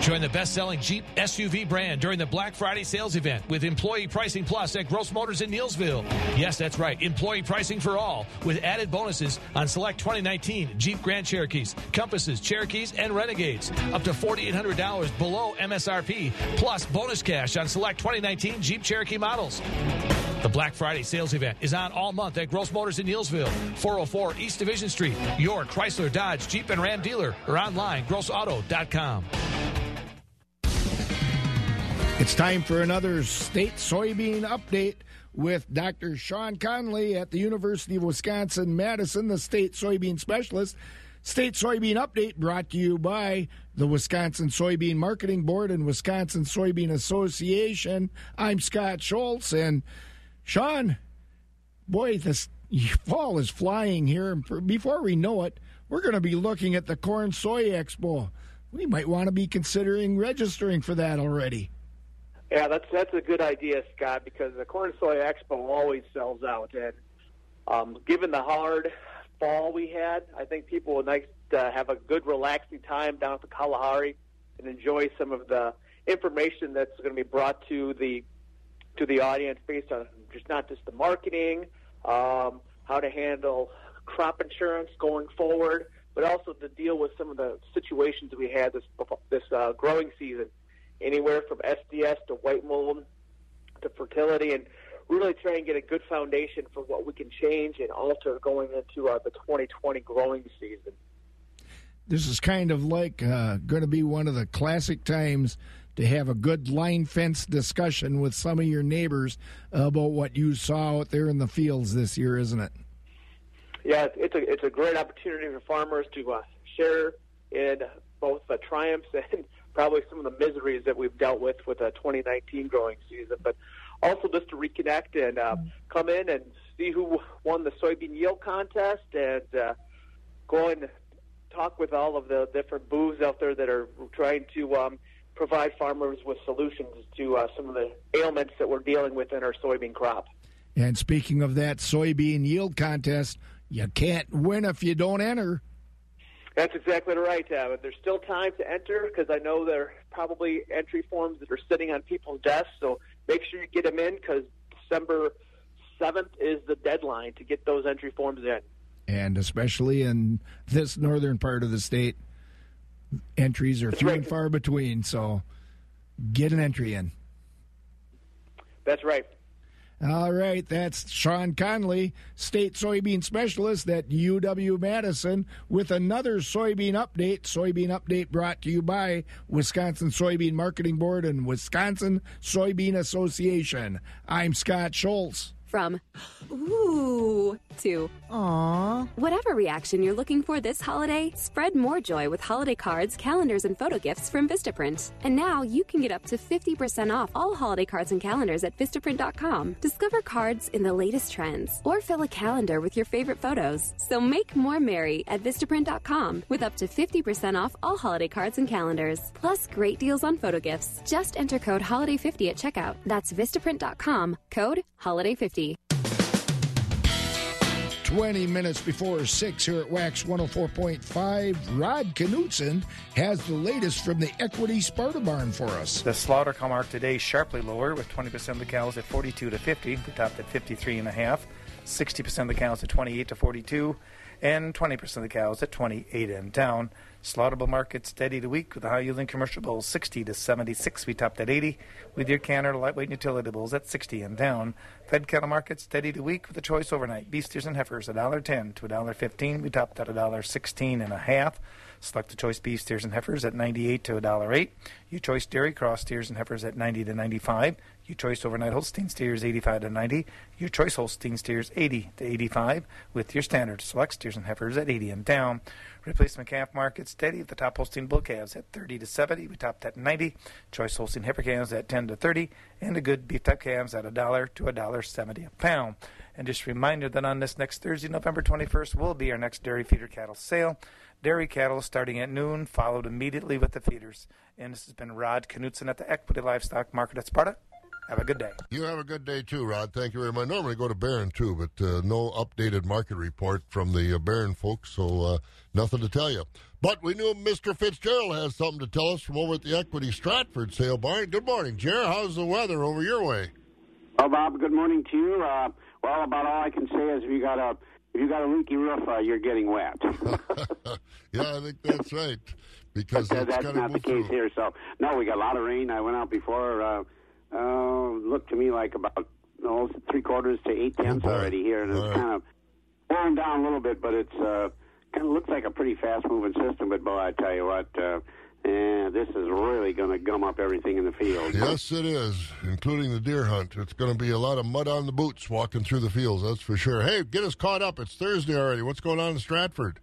Join the best-selling Jeep S U V brand during the Black Friday sales event with Employee Pricing Plus at Gross Motors in Neillsville. Yes, that's right, employee pricing for all with added bonuses on select twenty nineteen Jeep Grand Cherokees, Compasses, Cherokees, and Renegades. Up to four thousand eight hundred dollars below M S R P, plus bonus cash on select twenty nineteen Jeep Cherokee models. The Black Friday sales event is on all month at Gross Motors in Neillsville, four oh four East Division Street, your Chrysler, Dodge, Jeep, and Ram dealer, or online, gross auto dot com. It's time for another state soybean update with Doctor Sean Conley at the University of Wisconsin-Madison, the state soybean specialist. State soybean update brought to you by the Wisconsin Soybean Marketing Board and Wisconsin Soybean Association. I'm Scott Schultz, and Sean, boy, this fall is flying here. And before we know it, we're going to be looking at the Corn Soy Expo. We might want to be considering registering for that already. Yeah, that's that's a good idea, Scott, because the Corn Soy Expo always sells out. And um, given the hard fall we had, I think people would like to have a good, relaxing time down at the Kalahari and enjoy some of the information that's going to be brought to the to the audience based on just not just the marketing, um, how to handle crop insurance going forward, but also to deal with some of the situations that we had this this uh, growing season. Anywhere from S D S to white mold to fertility, and really try and get a good foundation for what we can change and alter going into uh, the twenty twenty growing season. This is kind of like uh, going to be one of the classic times to have a good line fence discussion with some of your neighbors about what you saw out there in the fields this year, isn't it? Yeah, it's a, it's a great opportunity for farmers to uh, share in both the triumphs and probably some of the miseries that we've dealt with with the twenty nineteen growing season, but also just to reconnect and uh, come in and see who won the soybean yield contest and uh, go and talk with all of the different booths out there that are trying to um, provide farmers with solutions to uh, some of the ailments that we're dealing with in our soybean crop. And speaking of that soybean yield contest, you can't win if you don't enter. That's exactly right. Uh, there's still time to enter because I know there are probably entry forms that are sitting on people's desks, so make sure you get them in because December seventh is the deadline to get those entry forms in. And especially in this northern part of the state, entries are That's few right. and far between, so get an entry in. That's right. All right, that's Sean Conley, State Soybean Specialist at U W-Madison, with another soybean update. Soybean update brought to you by Wisconsin Soybean Marketing Board and Wisconsin Soybean Association. I'm Scott Schultz. From ooh to aww. Whatever reaction you're looking for this holiday, spread more joy with holiday cards, calendars, and photo gifts from Vistaprint. And now you can get up to fifty percent off all holiday cards and calendars at Vistaprint dot com. Discover cards in the latest trends or fill a calendar with your favorite photos. So make more merry at Vistaprint dot com with up to fifty percent off all holiday cards and calendars. Plus great deals on photo gifts. Just enter code holiday fifty at checkout. That's Vistaprint dot com. Code holiday fifty. twenty minutes before six here at WAXX one oh four point five, Rod Knutson has the latest from the Equity Sparta Barn for us. The slaughter cow mark today sharply lower with twenty percent of the cows at forty-two to fifty. We topped at fifty-three and a half. sixty percent of the cows at twenty-eight to forty-two. And twenty percent of the cows at twenty-eight and down. Slaughtable market steady to weak with the high-yielding commercial bulls sixty to seventy-six. We topped at eighty with your canner lightweight utility bulls at sixty and down. Fed cattle market steady to weak with the choice overnight beasters and heifers at one dollar ten to one dollar fifteen. We topped at one dollar sixteen and a half. Select the choice beef steers and heifers at ninety-eight to one dollar eight. You choice dairy cross steers and heifers at ninety to ninety-five. You choice overnight Holstein steers eighty-five to ninety. Your choice Holstein steers eighty to eighty-five with your standard select steers and heifers at eighty and down. Replacement calf market steady at the top Holstein bull calves at thirty to seventy. We topped at ninety. Choice Holstein heifer calves at ten to thirty. And the good beef type calves at one dollar to one dollar seventy a pound. And just a reminder that on this next Thursday, November twenty-first, will be our next dairy feeder cattle sale. Dairy cattle starting at noon, followed immediately with the feeders. And this has been Rod Knutson at the Equity Livestock Market at Sparta. Have a good day. You have a good day, too, Rod. Thank you very much. Normally go to Barron, too, but uh, no updated market report from the uh, Barron folks, so uh, nothing to tell you. But we knew Mister Fitzgerald has something to tell us from over at the Equity Stratford Sale Barn. Good morning, Jer. How's the weather over your way? Well, Bob, good morning to you. Uh, well, about all I can say is we got a... If you got a leaky roof, uh, you're getting wet. Yeah, I think that's right. Because but, uh, that's, that's not the case through. Here. So, no, we got a lot of rain. I went out before. Uh, uh, looked to me like about no, three quarters to eight tenths okay. already here, and All it's right. kind of blowing down a little bit. But it's uh, kind of looks like a pretty fast moving system. But boy, I tell you what. Uh, Yeah, this is really going to gum up everything in the field. Yes, it is, including the deer hunt. It's going to be a lot of mud on the boots walking through the fields, that's for sure. Hey, get us caught up. It's Thursday already. What's going on in Stratford?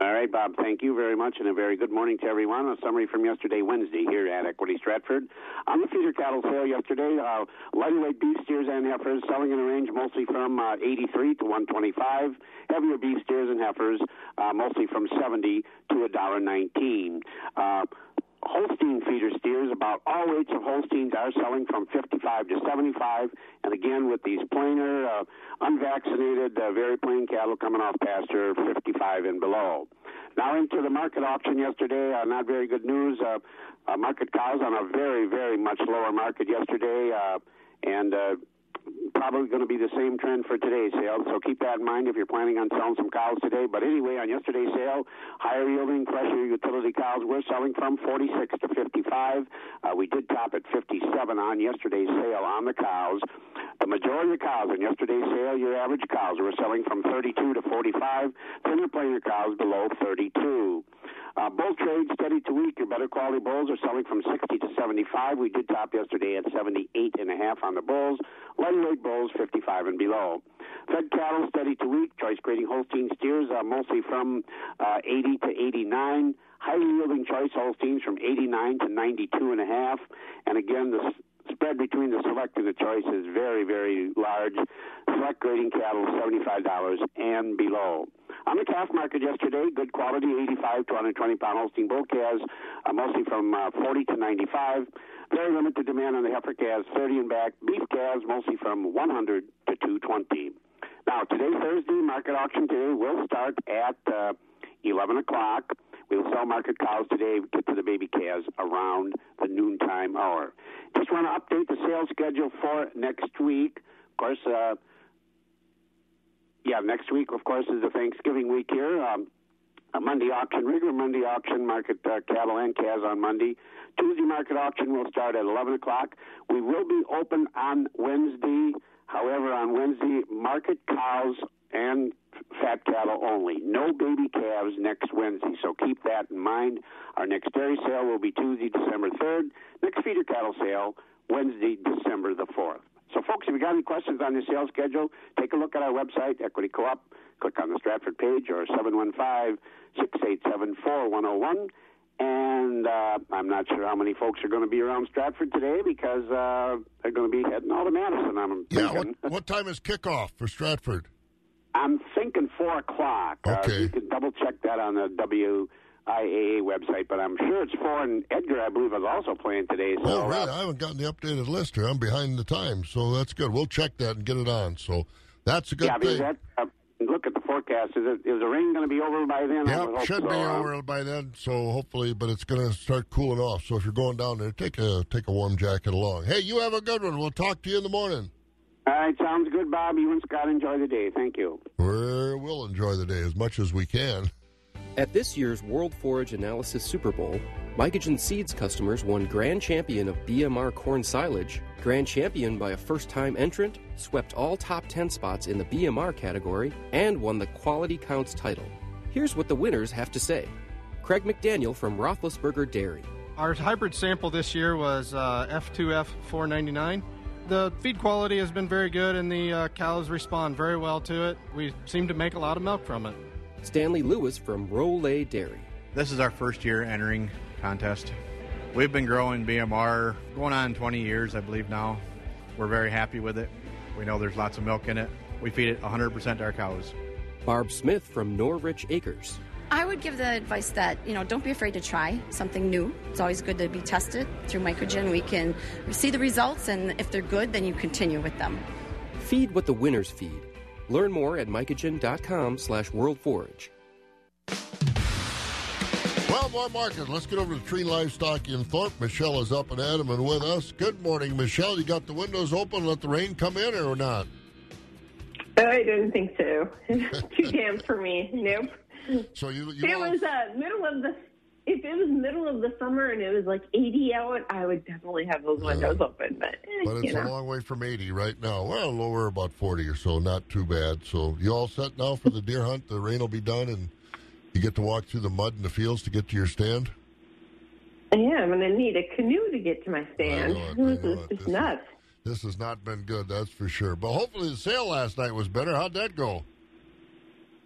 All right, Bob, thank you very much, and a very good morning to everyone. A summary from yesterday, Wednesday, here at Equity Stratford. On the feeder cattle sale yesterday, uh, lightweight beef steers and heifers selling in a range mostly from uh, eighty-three to one twenty-five. Heavier beef steers and heifers uh, mostly from seventy to one nineteen. Uh, Holstein feeder steers, about all weights of Holsteins are selling from fifty-five to seventy-five. And again, with these plainer, uh, unvaccinated, uh, very plain cattle coming off pasture, fifty-five and below. Now into the market auction yesterday, uh, not very good news. Uh, uh, market cows on a very, very much lower market yesterday, uh, and uh, probably going to be the same trend for today's sale, so keep that in mind if you're planning on selling some cows today. But anyway, on yesterday's sale, higher yielding, fresher utility cows were selling from forty-six to fifty-five. Uh, we did top at fifty-seven on yesterday's sale on the cows. The majority of cows in yesterday's sale, your average cows, were selling from thirty-two to forty-five. Thinner plainer cows below thirty-two. Uh, bull trade steady to weak. Your better quality bulls are selling from sixty to seventy-five. We did top yesterday at seventy-eight and a half on the bulls. Lightweight bulls fifty-five and below. Fed cattle steady to weak. Choice grading Holstein steers uh, mostly from uh, eighty to eighty-nine. High yielding choice Holsteins from eighty-nine to ninety-two and a half. And again, the spread between the select and the choice is very, very large. Select grading cattle seventy-five dollars and below. On the calf market yesterday, good quality, eighty-five to one twenty pound Holstein bull calves, uh, mostly from uh, forty to ninety-five. Very limited demand on the heifer calves, thirty and back. Beef calves, mostly from one hundred to two twenty. Now, today, Thursday, market auction today will start at uh, eleven o'clock. We'll sell market cows today, get to the baby calves around the noontime hour. Just want to update the sales schedule for next week. Of course, uh, yeah, next week, of course, is the Thanksgiving week here. Um, a Monday auction, regular Monday auction, market uh, cattle and calves on Monday. Tuesday market auction will start at eleven o'clock. We will be open on Wednesday. However, on Wednesday, market cows and fat cattle only. No baby calves next Wednesday, so keep that in mind. Our next dairy sale will be Tuesday, December third. Next feeder cattle sale, Wednesday, December the fourth. So, folks, if you got any questions on the sales schedule, take a look at our website, Equity Co-op. Click on the Stratford page or seven one five, six eight seven, four one zero one. And uh, I'm not sure how many folks are going to be around Stratford today because uh, they're going to be heading all to Madison, I'm thinking. Yeah, what, what time is kickoff for Stratford? I'm thinking four o'clock. Okay. Uh, you can double-check that on the W I A A website, but I'm sure it's four, and Edgar, I believe, is also playing today. So, oh, right. Uh, I haven't gotten the updated list here. I'm behind the times, so that's good. We'll check that and get it on. So that's a good yeah, thing. That, uh, look at the forecast. Is, it, is the rain going to be over by then? Yeah, it should so. be over by then, so hopefully, but it's going to start cooling off. So if you're going down there, take a, take a warm jacket along. Hey, you have a good one. We'll talk to you in the morning. All right, sounds good, Bob. You and Scott enjoy the day. Thank you. We're, we'll enjoy the day as much as we can. At this year's World Forage Analysis Super Bowl, Mycogen Seeds customers won Grand Champion of B M R Corn Silage, Grand Champion by a first-time entrant, swept all top ten spots in the B M R category, and won the Quality Counts title. Here's what the winners have to say. Craig McDaniel from Roethlisberger Dairy. Our hybrid sample this year was uh, F two F four ninety-nine. The feed quality has been very good, and the uh, cows respond very well to it. We seem to make a lot of milk from it. Stanley Lewis from Rolay Dairy. This is our first year entering contest. We've been growing B M R going on twenty years, I believe now. We're very happy with it. We know there's lots of milk in it. We feed it one hundred percent to our cows. Barb Smith from Norwich Acres. I would give the advice that, you know, don't be afraid to try something new. It's always good to be tested. Through Mycogen, we can see the results, and if they're good, then you continue with them. Feed what the winners feed. Learn more at mycogen dot com slash world forage. Well, more market. Let's get over to Tree Livestock in Thorpe. Michelle is up and at 'em and with us. Good morning, Michelle. You got the windows open? Let the rain come in or not? I didn't think so. Too damp for me. Nope. So you, you if it was uh, middle of the if it was middle of the summer and it was like eighty out, I would definitely have those windows uh, open. But, eh, but it's you know. a long way from eighty right now. Well, lower about forty or so, not too bad. So you all set now for the deer hunt? The rain will be done, and you get to walk through the mud in the fields to get to your stand. Yeah, I'm going to need a canoe to get to my stand. I know it, I know this is just this nuts. Is, this has not been good, that's for sure. But hopefully the sale last night was better. How'd that go?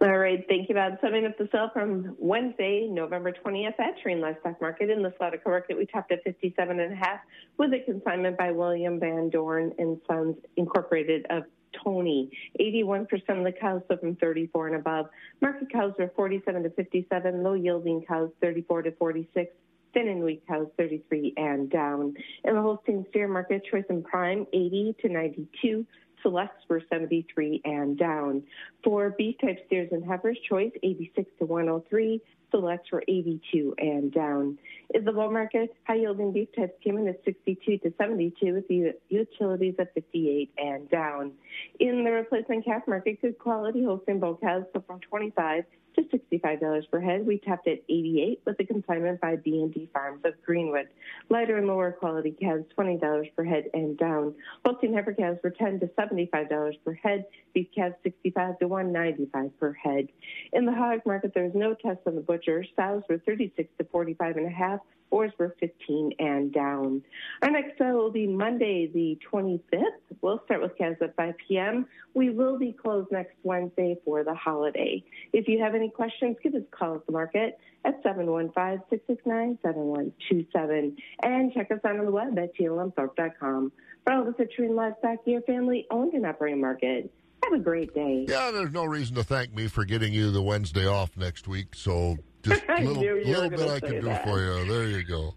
All right, thank you, Bob. Summing up the sale from Wednesday, November twentieth at Tree and Livestock Market in the Slaughter Co-Market, we topped at fifty-seven and a half with a consignment by William Van Dorn and Sons Incorporated of Tony. eighty-one percent of the cows sold from thirty-four and above. Market cows were forty-seven to fifty-seven, low-yielding cows thirty-four to forty-six. Thin and weak cows, thirty-three and down. In the Holstein steer market, choice and prime, eighty to ninety-two. Selects were seventy-three and down. For beef-type steers and heifers, choice, eighty-six to one oh three. Selects were eighty-two and down. In the bull market, high-yielding beef types came in at sixty-two to seventy-two with the utilities at fifty-eight and down. In the replacement calf market, good quality Holstein bull calves sold from twenty-five to sixty-five dollars per head. We tapped at eighty-eight with a consignment by B and D Farms of Greenwood. Lighter and lower quality calves, twenty dollars per head and down. Holstein heifer calves were ten to seventy-five dollars per head. Beef calves, sixty-five to one ninety-five per head. In the hog market, there was no test on the butcher. Sows were thirty-six to forty-five and a half. Oars were fifteen and down. Our next sale will be Monday, the twenty-fifth. We'll start with calves at five p.m. We will be closed next Wednesday for the holiday. If you have any questions, give us a call at the market at seven one five, six six nine, seven one two seven. And check us out on the web at T L M Thorpe dot com. For all of us at Tree and Livestock, your family-owned and operating market. Have Have a great day. Yeah, there's no reason to thank me for getting you the Wednesday off next week, so just a little, little bit I can do that for you. There you go.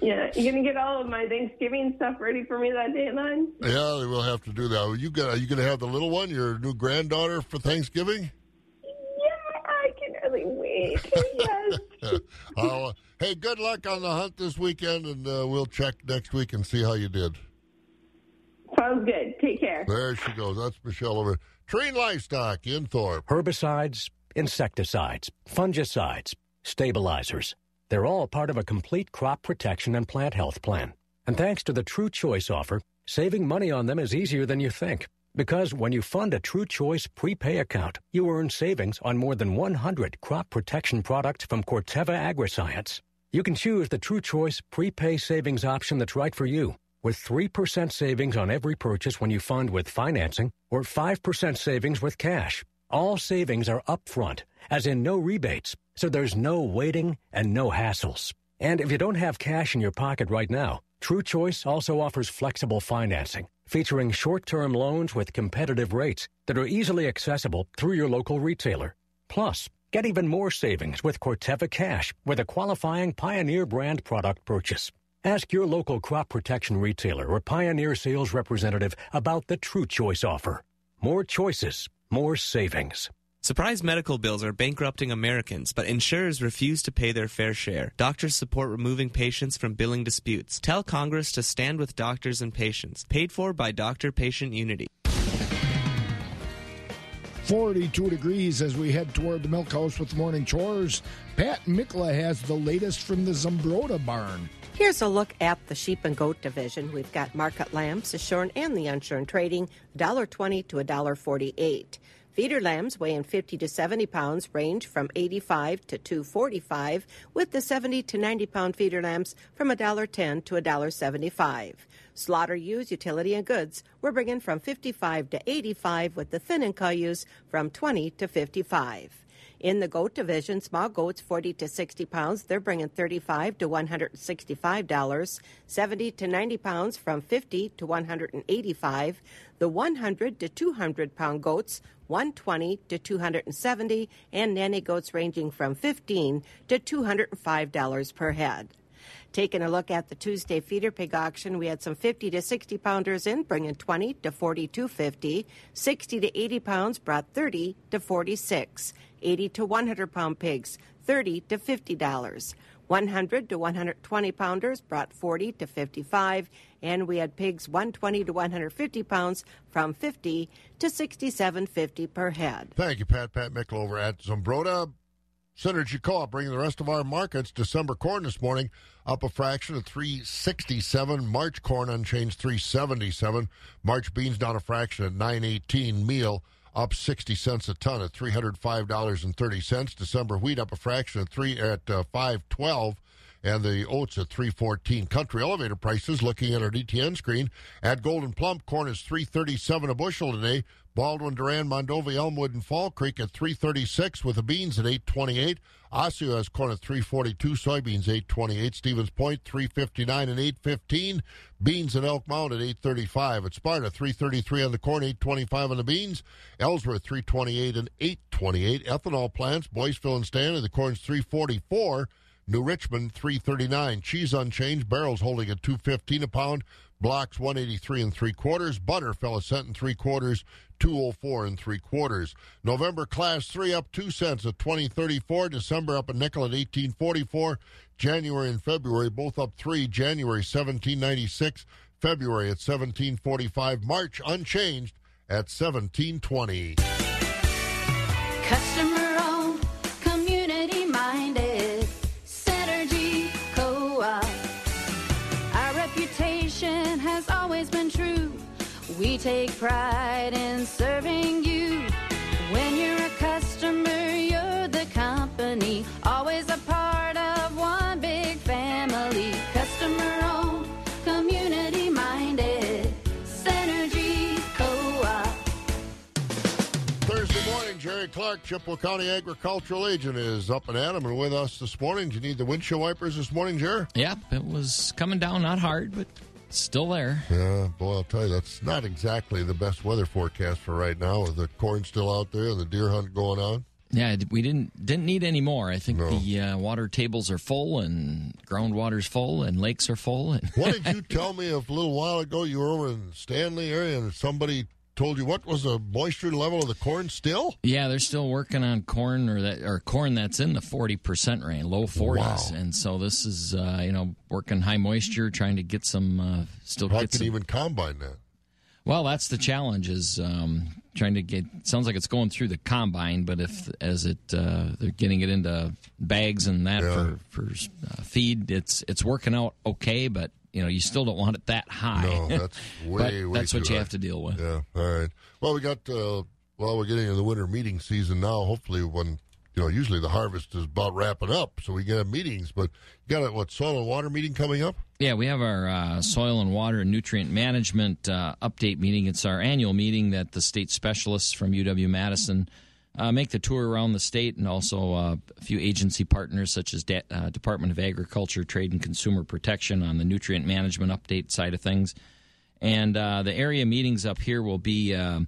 Yeah, you gonna get all of my Thanksgiving stuff ready for me that day, Line? Yeah, we'll have to do that. You got? Are you gonna have the little one, your new granddaughter, for Thanksgiving? Yeah, I can really wait. Yes. uh, hey, good luck on the hunt this weekend, and uh, we'll check next week and see how you did. Sounds good. Take care. There she goes. That's Michelle over. Treen Livestock in Thorpe. Herbicides, insecticides, fungicides, stabilizers. They're all part of a complete crop protection and plant health plan. And thanks to the True Choice offer, saving money on them is easier than you think. Because when you fund a True Choice prepay account, you earn savings on more than one hundred crop protection products from Corteva AgriScience. You can choose the True Choice prepay savings option that's right for you, with three percent savings on every purchase when you fund with financing, or five percent savings with cash. All savings are upfront, as in no rebates, so there's no waiting and no hassles. And if you don't have cash in your pocket right now, True Choice also offers flexible financing, featuring short-term loans with competitive rates that are easily accessible through your local retailer. Plus, get even more savings with Corteva Cash with a qualifying Pioneer brand product purchase. Ask your local crop protection retailer or Pioneer sales representative about the True Choice offer. More choices, more savings. Surprise medical bills are bankrupting Americans, but insurers refuse to pay their fair share. Doctors support removing patients from billing disputes. Tell Congress to stand with doctors and patients. Paid for by Doctor-Patient Unity. forty-two degrees as we head toward the milk house with morning chores. Pat Mikla has the latest from the Zumbrota barn. Here's a look at the sheep and goat division. We've got market lambs, the shorn and the unshorn trading, one dollar twenty to one dollar forty-eight. Feeder lambs weighing fifty to seventy pounds range from eighty-five to two forty-five, with the seventy to ninety pound feeder lambs from one dollar ten to one dollar seventy-five. Slaughter ewes, utility and goods we're bringing from fifty-five to eighty-five, with the thin and cull ewes from twenty to fifty-five. In the goat division, small goats forty to sixty pounds, they're bringing thirty-five to one hundred sixty-five dollars, seventy to ninety pounds from fifty to one hundred eighty-five dollars. The one hundred to two hundred pound goats one hundred twenty to two hundred seventy dollars, and nanny goats ranging from fifteen to two hundred five dollars per head. Taking a look at the Tuesday feeder pig auction, we had some fifty to sixty pounders in, bringing twenty to forty-two fifty. sixty to eighty pounds brought thirty to forty-six. eighty to one hundred pound pigs, thirty to fifty dollars. one hundred to one hundred twenty pounders brought forty to fifty-five, and we had pigs one hundred twenty to one hundred fifty pounds from fifty to sixty-seven fifty per head. Thank you, Pat. Pat Mikkel over at Zumbrota. Synergy Co-op bringing the rest of our markets. December corn this morning up a fraction at three sixty-seven. March corn unchanged three seventy-seven. March beans down a fraction at nine eighteen. Meal up sixty cents a ton at three hundred five dollars and thirty cents. December wheat up a fraction at three at uh, five twelve, and the oats at three fourteen. Country elevator prices, looking at our D T N screen, at Golden Plump, corn is three thirty-seven a bushel today. Baldwin, Duran, Mondovi, Elmwood, and Fall Creek at three thirty-six, with the beans at eight twenty-eight. Osseo has corn at three forty-two, soybeans eight twenty-eight. Stevens Point three fifty-nine and eight fifteen. Beans at Elk Mound at eight thirty-five. At Sparta three thirty-three on the corn, eight twenty-five on the beans. Ellsworth three twenty-eight and eight twenty-eight. Ethanol plants, Boyceville and Stanley, the corn's three forty-four. New Richmond three thirty-nine. Cheese unchanged, barrels holding at two fifteen a pound. Blocks one eighty-three and three quarters. Butter fell a cent and three quarters, two oh four and three quarters. November class three up two cents at twenty thirty-four. December up a nickel at eighteen forty-four. January and February both up three. January seventeen ninety-six. February at seventeen forty-five. March unchanged at seventeen twenty. Customer. We take pride in serving you. When you're a customer, you're the company, always a part of one big family. Customer-owned, community-minded, Synergy Co-op. Thursday morning, Jerry Clark, Chippewa County Agricultural Agent, is up and at 'em and with us this morning. Do you need the windshield wipers this morning, Jerry? Yeah, it was coming down, not hard, but Still there. Yeah, boy, I'll tell you, that's not exactly the best weather forecast for right now. With the corn still out there, the deer hunt going on. Yeah, we didn't didn't need any more. I think no. the uh, water tables are full, and groundwater's full, and lakes are full. And what did you tell me a little while ago? You were over in the Stanley area, and somebody told you what was the moisture level of the corn still? Yeah, they're still working on corn or that or corn that's in the forty percent range, low forties. Wow. And so this is, uh, you know, working high moisture, trying to get some uh, still. How get can some, even combine that? Well, that's the challenge is um, trying to get, sounds like it's going through the combine, but if as it uh, they're getting it into bags and that yeah. for, for uh, feed, it's it's working out okay, but, you know, you still don't want it that high. No, that's way, way that's what too you high. Have to deal with. Yeah, all right. Well, we got, uh, well, we're getting into the winter meeting season now. Hopefully when, you know, usually the harvest is about wrapping up, so we get meetings, but you got a, what, soil and water meeting coming up? Yeah, we have our uh, soil and water and nutrient management uh, update meeting. It's our annual meeting that the state specialists from U W Madison uh, make the tour around the state, and also uh, a few agency partners such as De- uh, Department of Agriculture, Trade, and Consumer Protection on the nutrient management update side of things. And uh, the area meetings up here will be, uh,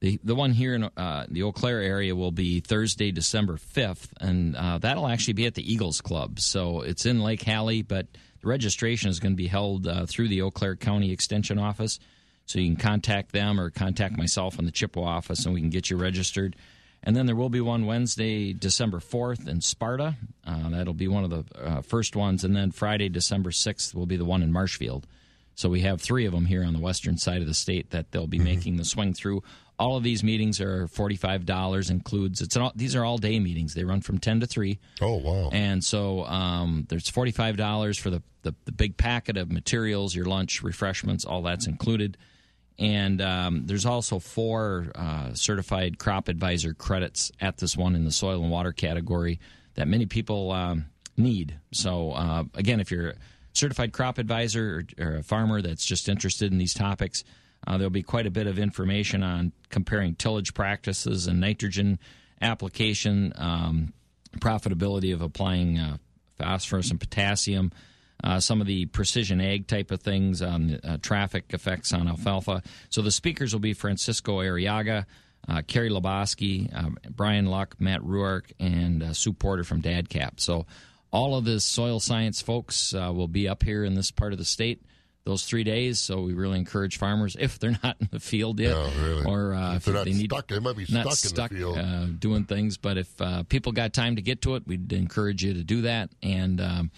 the the one here in uh, the Eau Claire area will be Thursday, December fifth, and uh, that'll actually be at the Eagles Club. So it's in Lake Hallie, but the registration is going to be held uh, through the Eau Claire County Extension Office, so you can contact them or contact myself in the Chippewa office, and we can get you registered. And then there will be one Wednesday, December fourth in Sparta. Uh, that'll be one of the uh, first ones. And then Friday, December sixth will be the one in Marshfield. So we have three of them here on the western side of the state that they'll be mm-hmm. making the swing through. All of these meetings are forty-five dollars, includes, it's an all, these are all-day meetings. They run from ten to three. Oh, wow. And so um, there's forty-five dollars for the, the, the big packet of materials, your lunch, refreshments, all that's included. And um, there's also four uh, certified crop advisor credits at this one in the soil and water category that many people um, need. So, uh, again, if you're a certified crop advisor or, or a farmer that's just interested in these topics, Uh, there'll be quite a bit of information on comparing tillage practices and nitrogen application, um, profitability of applying uh, phosphorus and potassium, uh, some of the precision ag type of things, on uh, traffic effects on alfalfa. So the speakers will be Francisco Arriaga, uh, Kerry Lebosky, uh, Brian Luck, Matt Ruark, and uh, Sue Porter from DadCap. So all of the soil science folks uh, will be up here in this part of the state those three days, so we really encourage farmers, if they're not in the field yet, no, really. or uh, if, if they're they not need, stuck, they might be stuck, stuck in the field uh, doing things. But if uh, people got time to get to it, we'd encourage you to do that. And um,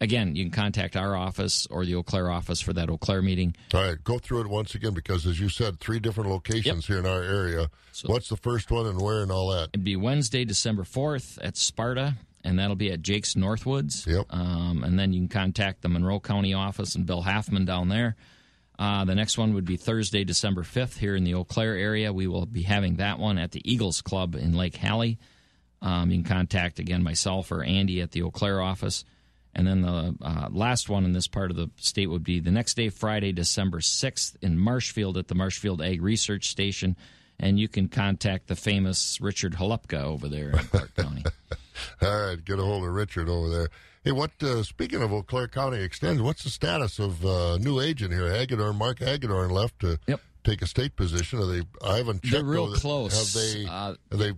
again, you can contact our office or the Eau Claire office for that Eau Claire meeting. All right, go through it once again because, as you said, three different locations yep. here in our area. So what's the first one and where and all that? It'd be Wednesday, December fourth at Sparta. And that'll be at Jake's Northwoods. Yep. Um, and then you can contact the Monroe County office and Bill Halfman down there. Uh, the next one would be Thursday, December fifth here in the Eau Claire area. We will be having that one at the Eagles Club in Lake Hallie. Um, you can contact, again, myself or Andy at the Eau Claire office. And then the uh, last one in this part of the state would be the next day, Friday, December sixth in Marshfield at the Marshfield Ag Research Station. And you can contact the famous Richard Holupka over there in Clark County. All right, get a hold of Richard over there. Hey, what? Uh, speaking of Eau Claire County Extends, what's the status of uh, new agent here, Hagedorn, Mark Hagedorn left to yep. take a state position? Are they? I haven't checked. They're real the, close. Have they? Uh, are they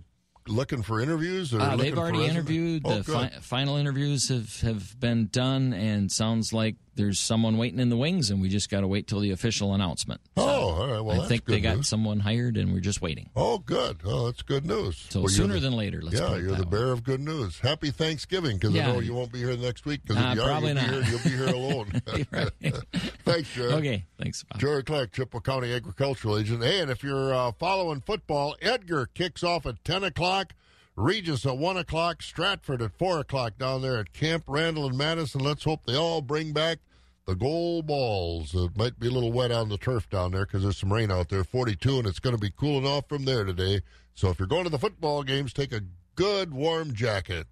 looking for interviews? Or uh, they've already interviewed. Oh, the fi- final interviews have, have been done, and sounds like there's someone waiting in the wings, and we just got to wait till the official announcement. So oh, all right. Well, I that's think good they got news. someone hired, and we're just waiting. Oh, good. Oh, that's good news. So well, sooner the, than later. Let's yeah, you're the way. bearer of good news. Happy Thanksgiving, because yeah. I know you won't be here next week. Because nah, if you probably are, you'll not. Be here, you'll be here alone. Thanks, Jared. Okay, thanks. Bob. Jared Clark, Chippewa County agricultural agent. Hey, and if you're uh, following football, Edgar kicks off at ten o'clock. Regis at one o'clock, Stratford at four o'clock down there at Camp Randall and Madison. Let's hope they all bring back the gold balls. It might be a little wet on the turf down there because there's some rain out there, forty-two, and it's going to be cooling off from there today. So if you're going to the football games, take a good warm jacket.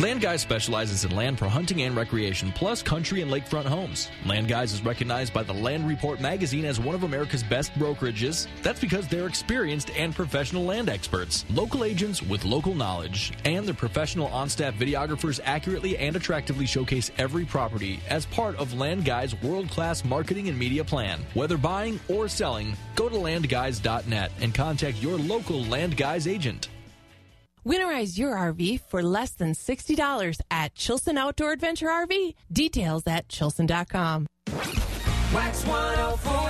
Land Guys specializes in land for hunting and recreation, plus country and lakefront homes. Land Guys is recognized by the Land Report magazine as one of America's best brokerages. That's because they're experienced and professional land experts, local agents with local knowledge, and their professional on-staff videographers accurately and attractively showcase every property as part of Land Guys' world-class marketing and media plan. Whether buying or selling, go to land guys dot net and contact your local Land Guys agent. Winterize your R V for less than sixty dollars at Chilson Outdoor Adventure R V. Details at chilson dot com. Wax one oh four.